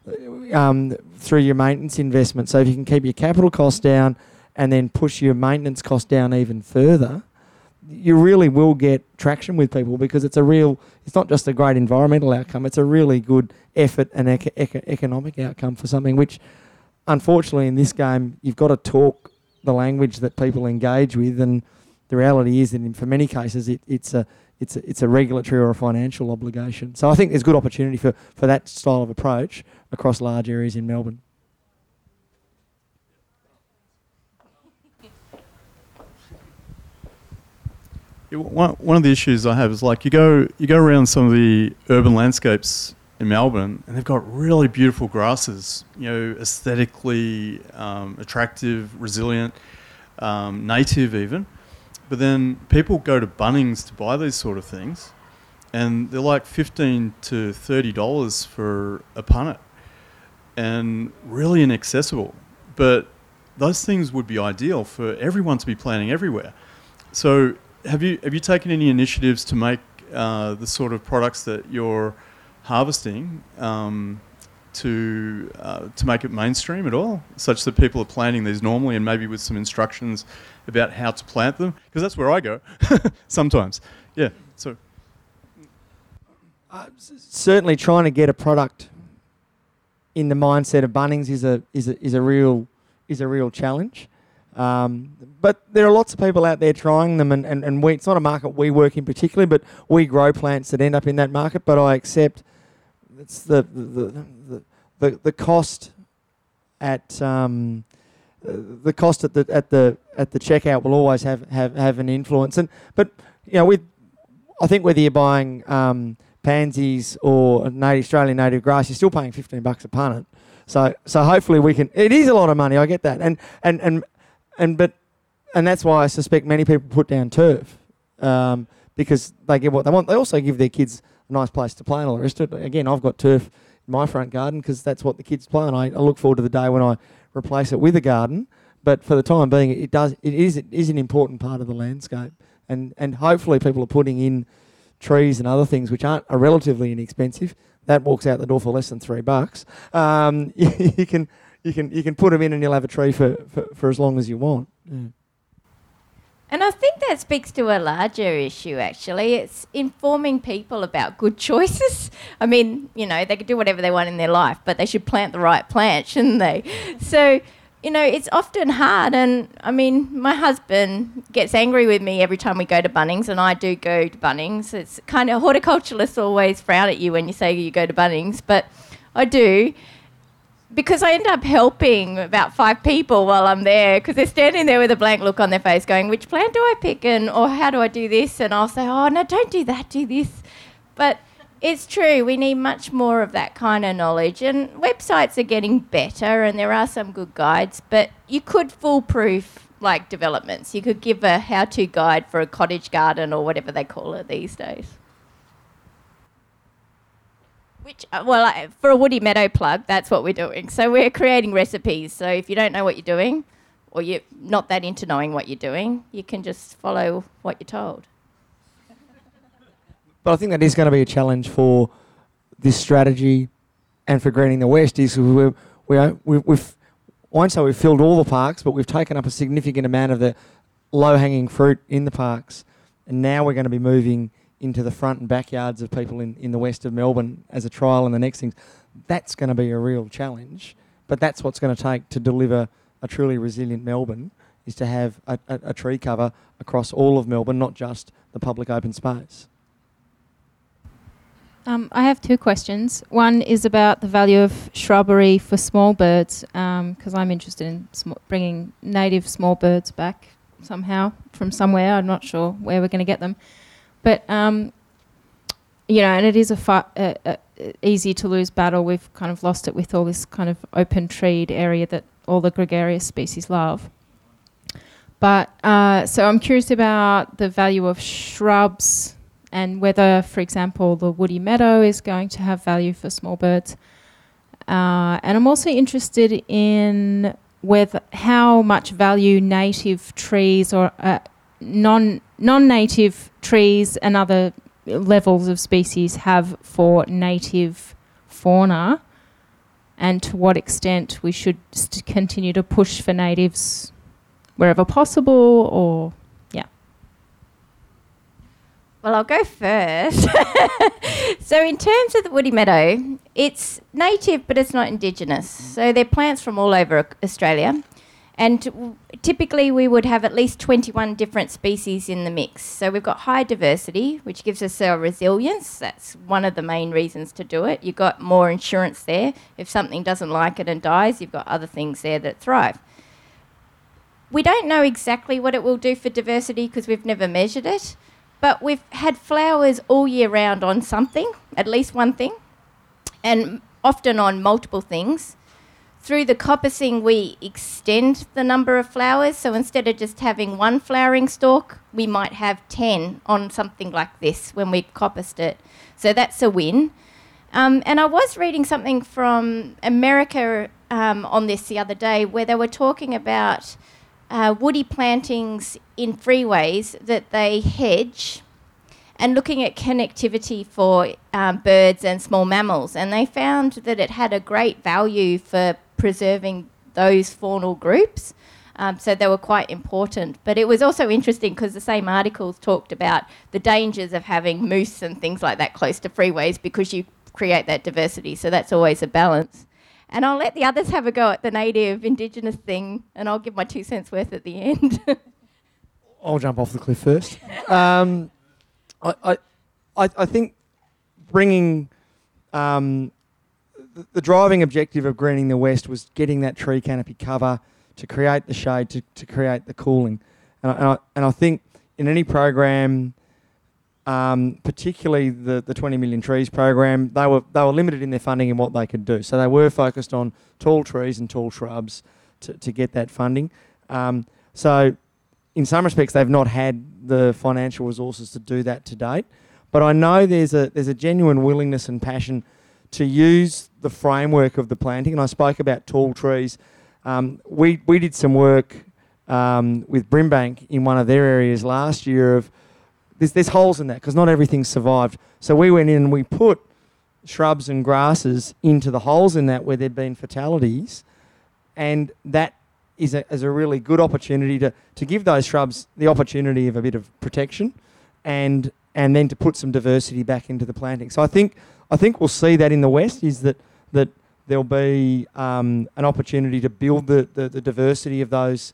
through your maintenance investment. So if you can keep your capital costs down and then push your maintenance costs down even further, you really will get traction with people, because it's not just a great environmental outcome, it's a really good effort and economic outcome for something which, unfortunately, in this game, you've got to talk the language that people engage with. And the reality is that for many cases it's a regulatory or a financial obligation. So I think there's good opportunity for that style of approach across large areas in Melbourne. One of the issues I have is, like, you go around some of the urban landscapes in Melbourne and they've got really beautiful grasses, you know, aesthetically attractive, resilient, native even. But then people go to Bunnings to buy these sort of things and they're like $15 to $30 for a punnet and really inaccessible. But those things would be ideal for everyone to be planting everywhere. So have you taken any initiatives to make the sort of products that you're harvesting to make it mainstream at all, such that people are planting these normally and maybe with some instructions about how to plant them? Because that's where I go sometimes. Yeah. So certainly trying to get a product in the mindset of Bunnings is a real challenge. But there are lots of people out there trying them, and it's not a market we work in particularly, but we grow plants that end up in that market. But I accept it's the cost at the checkout will always have an influence. And but you know, I think whether you're buying pansies or Australian native grass, you're still paying $15 a punnet. So hopefully we can. It is a lot of money. I get that, and that's why I suspect many people put down turf because they get what they want. They also give their kids a nice place to play and all the rest of it. Again, I've got turf in my front garden because that's what the kids play, and I look forward to the day when I replace it with a garden. But for the time being, it is an important part of the landscape, and hopefully people are putting in trees and other things which are relatively inexpensive. that walks out the door for less than $3. You can put them in, and you'll have a tree for as long as you want. Yeah. And I think that speaks to a larger issue, actually. It's informing people about good choices. I mean, you know, they could do whatever they want in their life, but they should plant the right plant, shouldn't they? So, you know, it's often hard. And, I mean, my husband gets angry with me every time we go to Bunnings, and I do go to Bunnings. It's kind of, horticulturalists always frown at you when you say you go to Bunnings, but I do. Because I end up helping about 5 people while I'm there, because they're standing there with a blank look on their face going, which plant do I pick, and or how do I do this? And I'll say, oh, no, don't do that, do this. But it's true, we need much more of that kind of knowledge. And websites are getting better, and there are some good guides, but you could foolproof like developments. You could give a how-to guide for a cottage garden or whatever they call it these days. Which, for a Woody Meadow plug, that's what we're doing. So we're creating recipes. So if you don't know what you're doing, or you're not that into knowing what you're doing, you can just follow what you're told. But I think that is going to be a challenge for this strategy and for Greening the West, is we've filled all the parks, but we've taken up a significant amount of the low-hanging fruit in the parks, and now we're going to be moving into the front and backyards of people in the west of Melbourne as a trial, and the next things. That's going to be a real challenge, but that's what's going to take to deliver a truly resilient Melbourne, is to have a tree cover across all of Melbourne, not just the public open space. I have 2 questions. One is about the value of shrubbery for small birds, because I'm interested in bringing native small birds back somehow from somewhere. I'm not sure where we're going to get them. But, you know, and it is easy to lose battle. We've kind of lost it with all this kind of open treed area that all the gregarious species love. But so I'm curious about the value of shrubs and whether, for example, the Woody Meadow is going to have value for small birds. And I'm also interested in whether how much value native trees or non-native trees and other levels of species have for native fauna, and to what extent we should continue to push for natives wherever possible, or, yeah. Well, I'll go first. So in terms of the Woody Meadow, it's native but it's not indigenous. So they're plants from all over Australia. And typically we would have at least 21 different species in the mix. So we've got high diversity, which gives us our resilience. That's one of the main reasons to do it. You've got more insurance there. If something doesn't like it and dies, you've got other things there that thrive. We don't know exactly what it will do for diversity because we've never measured it, but we've had flowers all year round on something, at least one thing, and often on multiple things. Through the coppicing, we extend the number of flowers. So instead of just having one flowering stalk, we might have 10 on something like this when we coppiced it. So that's a win. And I was reading something from America on this the other day, where they were talking about woody plantings in freeways that they hedge, and looking at connectivity for birds and small mammals. And they found that it had a great value for preserving those faunal groups, so they were quite important. But it was also interesting because the same articles talked about the dangers of having moose and things like that close to freeways, because you create that diversity, so that's always a balance. And I'll let the others have a go at the native indigenous thing, and I'll give my 2 cents worth at the end. I'll jump off the cliff first. I think bringing the driving objective of Greening the West was getting that tree canopy cover to create the shade, to create the cooling. And I think in any program, particularly the 20 million trees program, they were limited in their funding and what they could do. So they were focused on tall trees and tall shrubs to get that funding. So in some respects, they've not had the financial resources to do that to date, but I know there's a genuine willingness and passion to use the framework of the planting. And I spoke about tall trees. We did some work with Brimbank in one of their areas last year. There's holes in that because not everything survived. So we went in and we put shrubs and grasses into the holes in that where there'd been fatalities, and that is a really good opportunity to give those shrubs the opportunity of a bit of protection, and then to put some diversity back into the planting. So I think we'll see that in the West, is that there'll be an opportunity to build the diversity of those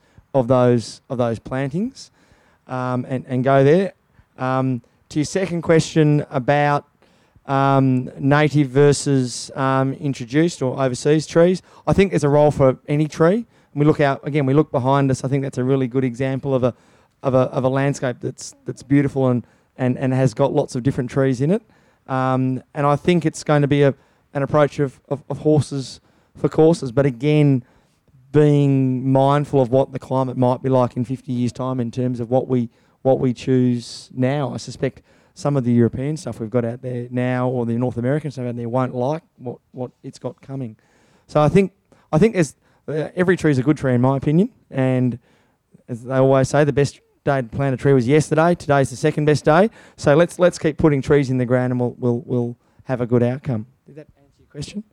plantings, and go there. To your second question about native versus introduced or overseas trees, I think there's a role for any tree. We look behind us. I think that's a really good example of a landscape that's beautiful and has got lots of different trees in it. And I think it's going to be an approach of horses for courses, but again, being mindful of what the climate might be like in 50 years' time in terms of what we choose now. I suspect some of the European stuff we've got out there now, or the North American stuff out there, won't like what it's got coming. So I think there's every tree is a good tree in my opinion, and as they always say, the best day to plant a tree was yesterday. Today's the second best day. So let's keep putting trees in the ground, and we'll have a good outcome. Did that answer your question?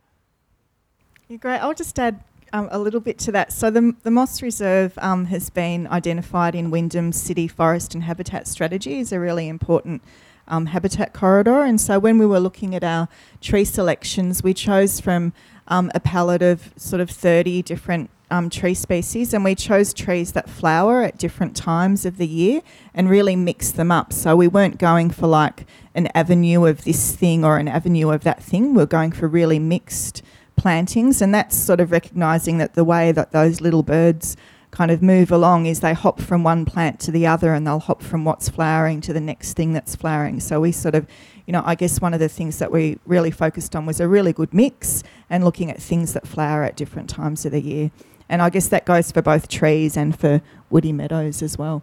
Yeah, great. I'll just add a little bit to that. So the Moss Reserve has been identified in Wyndham's City Forest and Habitat Strategy as a really important habitat corridor. And so when we were looking at our tree selections, we chose from a palette of sort of 30 different tree species, and we chose trees that flower at different times of the year and really mixed them up. So we weren't going for like an avenue of this thing or an avenue of that thing. We're going for really mixed plantings, and that's sort of recognising that the way that those little birds kind of move along is they hop from one plant to the other, and they'll hop from what's flowering to the next thing that's flowering. So we sort of, I guess one of the things that we really focused on was a really good mix and looking at things that flower at different times of the year. And I guess that goes for both trees and for woody meadows as well.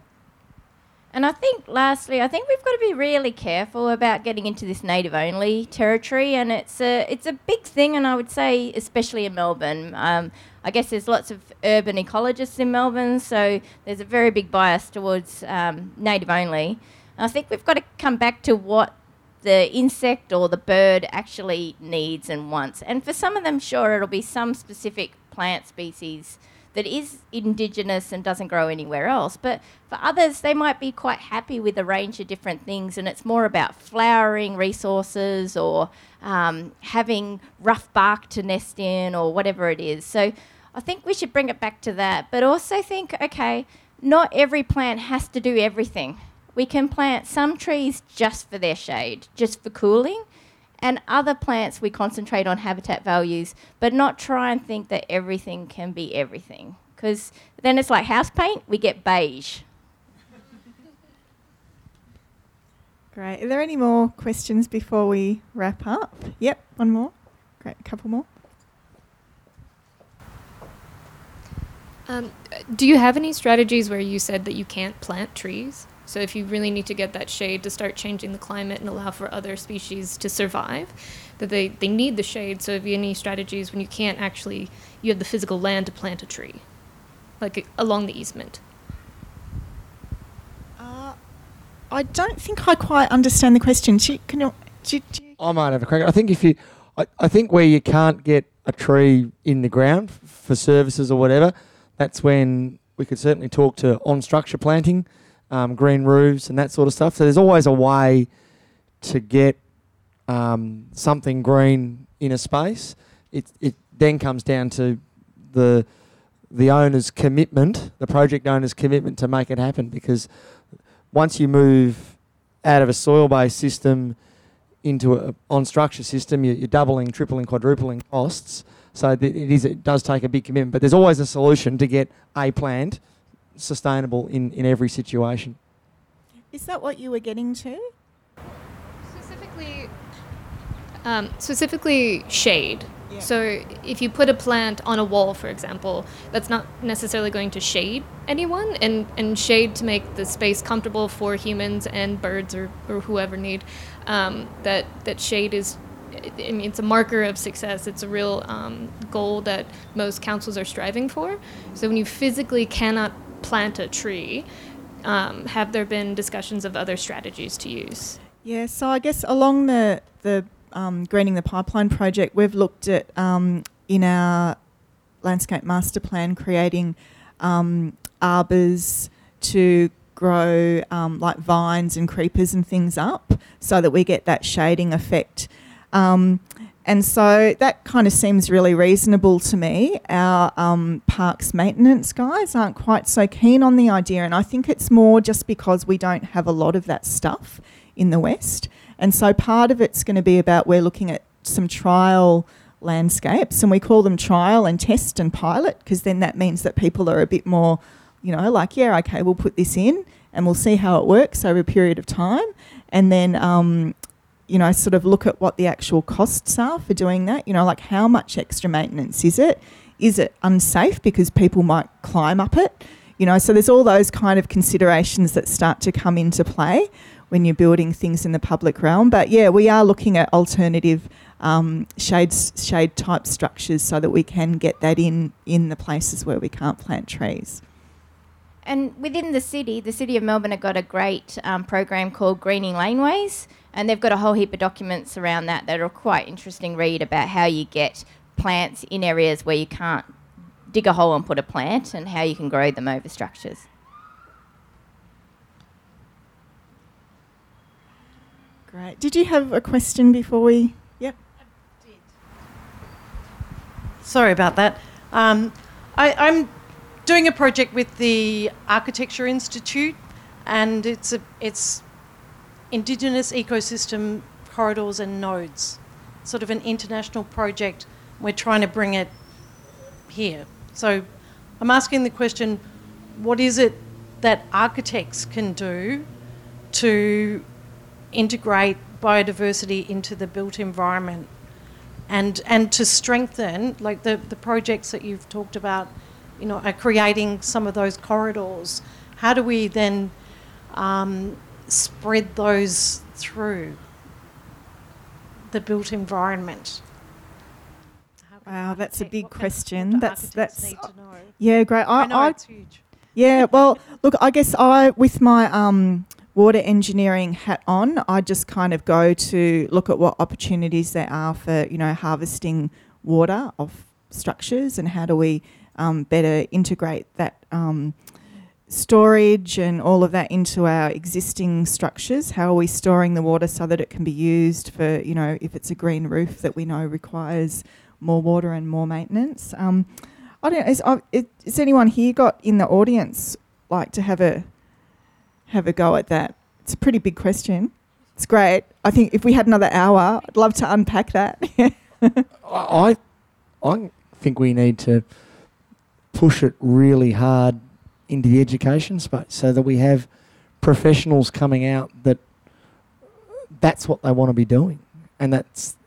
And I think lastly, we've got to be really careful about getting into this native-only territory, and it's a big thing, and I would say especially in Melbourne. I guess there's lots of urban ecologists in Melbourne, so there's a very big bias towards native-only. I think we've got to come back to what the insect or the bird actually needs and wants. And for some of them, sure, it'll be some specific plant species that is indigenous and doesn't grow anywhere else. But for others, they might be quite happy with a range of different things, and it's more about flowering resources or having rough bark to nest in or whatever it is. So I think we should bring it back to that, but also think, okay, not every plant has to do everything. We can plant some trees just for their shade, just for cooling, and other plants we concentrate on habitat values, but not try and think that everything can be everything, because then it's like house paint, we get beige. Great. Are there any more questions before we wrap up? Yep, one more. Great, a couple more. Do you have any strategies where you said that you can't plant trees? So if you really need to get that shade to start changing the climate and allow for other species to survive, that they need the shade. So if you have any strategies when you can't actually, you have the physical land to plant a tree, like along the easement? I don't think I quite understand the question. Do you? I might have a crack. I think where you can't get a tree in the ground for services or whatever, that's when we could certainly talk to on-structure planting, green roofs and that sort of stuff. So there's always a way to get something green in a space. It then comes down to the owner's commitment, the project owner's commitment to make it happen, because once you move out of a soil-based system into an on-structure system, you're doubling, tripling, quadrupling costs. So it does take a big commitment. But there's always a solution to get a plant sustainable in every situation. Is that what you were getting to? Specifically shade. Yeah. So if you put a plant on a wall, for example, that's not necessarily going to shade anyone, and shade to make the space comfortable for humans and birds or whoever need. That shade is, I mean, it's a marker of success. It's a real goal that most councils are striving for. So when you physically cannot plant a tree, have there been discussions of other strategies to use? Yeah, so I guess along the Greening the Pipeline project, we've looked at in our landscape master plan creating arbours to grow like vines and creepers and things up so that we get that shading effect. And so that kind of seems really reasonable to me. Our parks maintenance guys aren't quite so keen on the idea, and I think it's more just because we don't have a lot of that stuff in the West. And so part of it's going to be about we're looking at some trial landscapes, and we call them trial and test and pilot because then that means that people are a bit more, you know, like, yeah, okay, we'll put this in and we'll see how it works over a period of time, and then you know, sort of look at what the actual costs are for doing that. You know, like how much extra maintenance is it? Is it unsafe because people might climb up it? You know, so there's all those kind of considerations that start to come into play when you're building things in the public realm. But, yeah, we are looking at alternative shade-type structures so that we can get that in the places where we can't plant trees. And within the City of Melbourne have got a great program called Greening Laneways, and they've got a whole heap of documents around that that are quite interesting read about how you get plants in areas where you can't dig a hole and put a plant and how you can grow them over structures. Great. Did you have a question before we... Yep. I did. Sorry about that. I'm doing a project with the Architecture Institute, and it's Indigenous Ecosystem Corridors and Nodes, sort of an international project. We're trying to bring it here. So I'm asking the question, what is it that architects can do to integrate biodiversity into the built environment and to strengthen, like the projects that you've talked about, you know, are creating some of those corridors. How do we then spread those through the built environment? Wow, that's a big question. That's yeah, great. I know it's huge. Yeah, well, look, I guess with my water engineering hat on, I just kind of go to look at what opportunities there are for, you know, harvesting water off structures and how do we better integrate that storage and all of that into our existing structures. How are we storing the water so that it can be used for, you know, if it's a green roof that we know requires more water and more maintenance. I don't know, is anyone here got in the audience like to have a go at that? It's a pretty big question. It's great. I think if we had another hour, I'd love to unpack that. I think we need to push it really hard into the education space so that we have professionals coming out that's what they want to be doing. And that's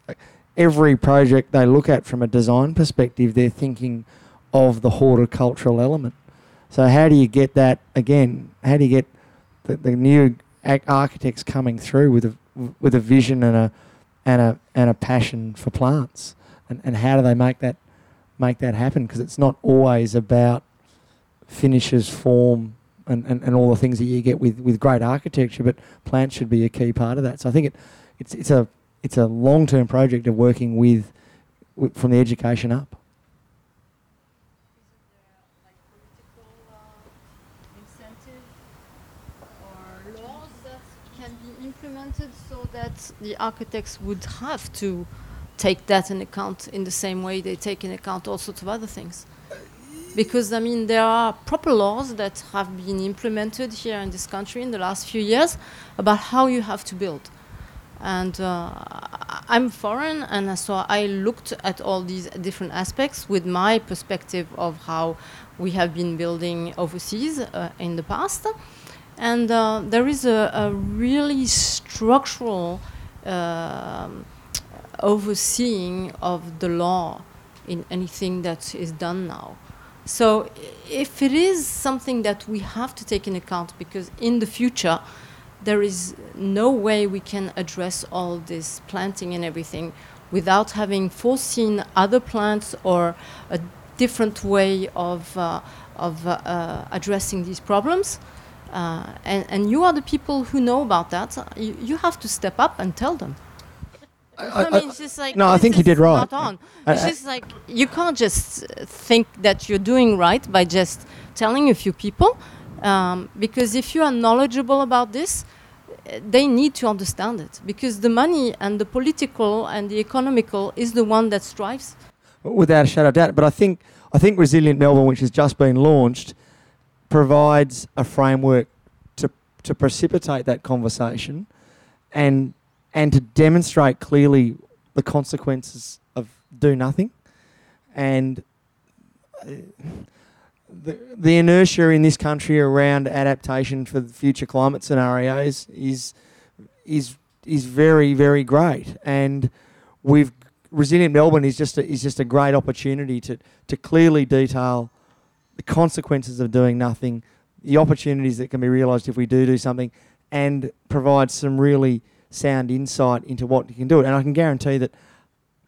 every project they look at from a design perspective, they're thinking of the horticultural element. So how do you get that again? How do you get the new architects coming through with a vision and a passion for plants, and how do they make that happen? Because it's not always about finishes, form, and all the things that you get with great architecture, but plants should be a key part of that. So I think it's a long term project of working with from the education up. That the architects would have to take that in account in the same way they take in account all sorts of other things. Because, I mean, there are proper laws that have been implemented here in this country in the last few years about how you have to build. And I'm foreign, and so I looked at all these different aspects with my perspective of how we have been building overseas in the past. And there is a really structural overseeing of the law in anything that is done now. So if it is something that we have to take into account, because in the future there is no way we can address all this planting and everything without having foreseen other plants or a different way of addressing these problems. And you are the people who know about that. You have to step up and tell them. I mean, it's just like... No, I think you did right. Not on. It's just like, you can't just think that you're doing right by just telling a few people, because if you are knowledgeable about this, they need to understand it, because the money and the political and the economical is the one that strives. Without a shadow of doubt. But I think Resilient Melbourne, which has just been launched, provides a framework to precipitate that conversation and to demonstrate clearly the consequences of do nothing, and the inertia in this country around adaptation for the future climate scenarios is very, very great, and Resilient Melbourne is just a great opportunity to clearly detail the consequences of doing nothing, the opportunities that can be realised if we do something, and provide some really sound insight into what you can do. And I can guarantee that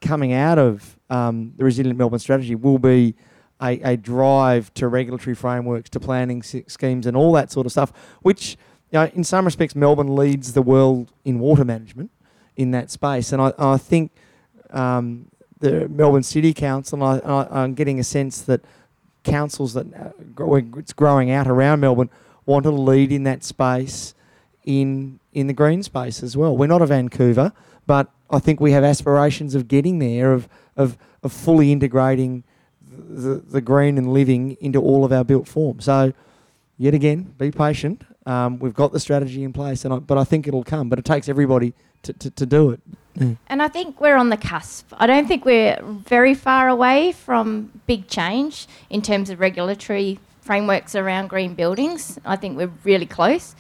coming out of the Resilient Melbourne strategy will be a drive to regulatory frameworks, to planning schemes and all that sort of stuff, which, you know, in some respects Melbourne leads the world in water management in that space. And I think the Melbourne City Council, I'm getting a sense that councils that it's growing out around Melbourne want to lead in that space in the green space as well. We're not a Vancouver, but I think we have aspirations of getting there, of fully integrating the green and living into all of our built form. So, yet again, be patient. We've got the strategy in place, but I think it'll come. But it takes everybody to do it. Mm. And I think we're on the cusp. I don't think we're very far away from big change in terms of regulatory frameworks around green buildings. I think we're really close.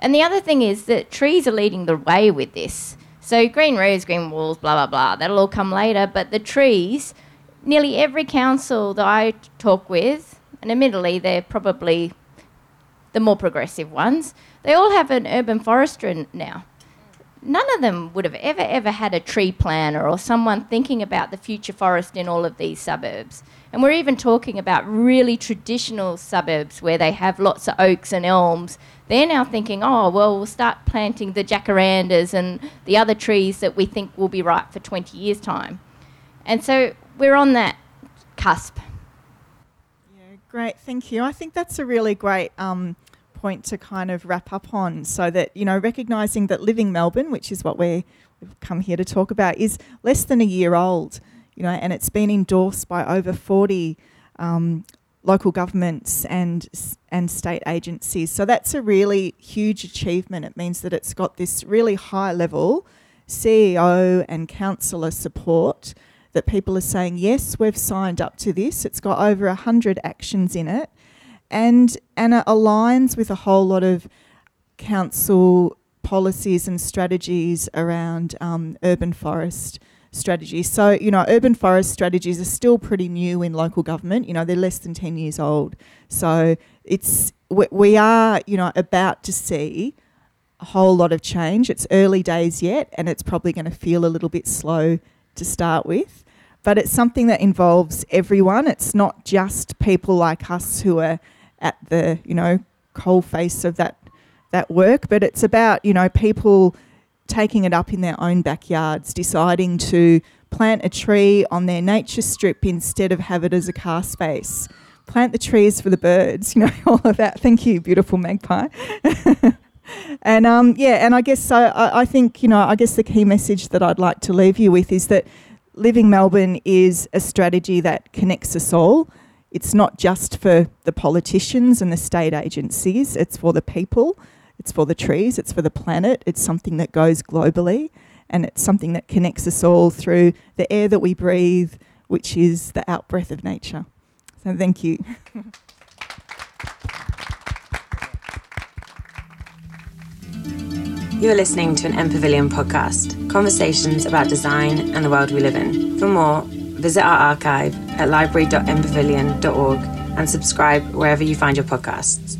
And the other thing is that trees are leading the way with this. So green roofs, green walls, blah, blah, blah, that'll all come later. But the trees, nearly every council that I talk with, and admittedly they're probably the more progressive ones, they all have an urban forester now. None of them would have ever had a tree planner or someone thinking about the future forest in all of these suburbs. And we're even talking about really traditional suburbs where they have lots of oaks and elms. They're now thinking, oh, well, we'll start planting the jacarandas and the other trees that we think will be ripe for 20 years' time. And so we're on that cusp. Yeah, great, thank you. I think that's a really great point to kind of wrap up on, so that, you know, recognising that Living Melbourne, which is what we've come here to talk about, is less than a year old, you know, and it's been endorsed by over 40 local governments and state agencies. So that's a really huge achievement. It means that it's got this really high level CEO and councillor support, that people are saying, yes, we've signed up to this. It's got over 100 actions in it. And it aligns with a whole lot of council policies and strategies around urban forest strategies. So, you know, urban forest strategies are still pretty new in local government. You know, they're less than 10 years old. So it's we are, you know, about to see a whole lot of change. It's early days yet, and it's probably going to feel a little bit slow to start with. But it's something that involves everyone. It's not just people like us who are at the, you know, coal face of that work, but it's about, you know, people taking it up in their own backyards, deciding to plant a tree on their nature strip instead of have it as a car space. Plant the trees for the birds, you know, all of that. Thank you, beautiful magpie. And and I guess so. I think, you know, I guess the key message that I'd like to leave you with is that Living Melbourne is a strategy that connects us all. It's not just for the politicians and the state agencies. It's for the people. It's for the trees. It's for the planet. It's something that goes globally, and it's something that connects us all through the air that we breathe, which is the outbreath of nature. So thank you. You are listening to an M Pavilion podcast, conversations about design and the world we live in. For more, visit our archive at library.mpavilion.org and subscribe wherever you find your podcasts.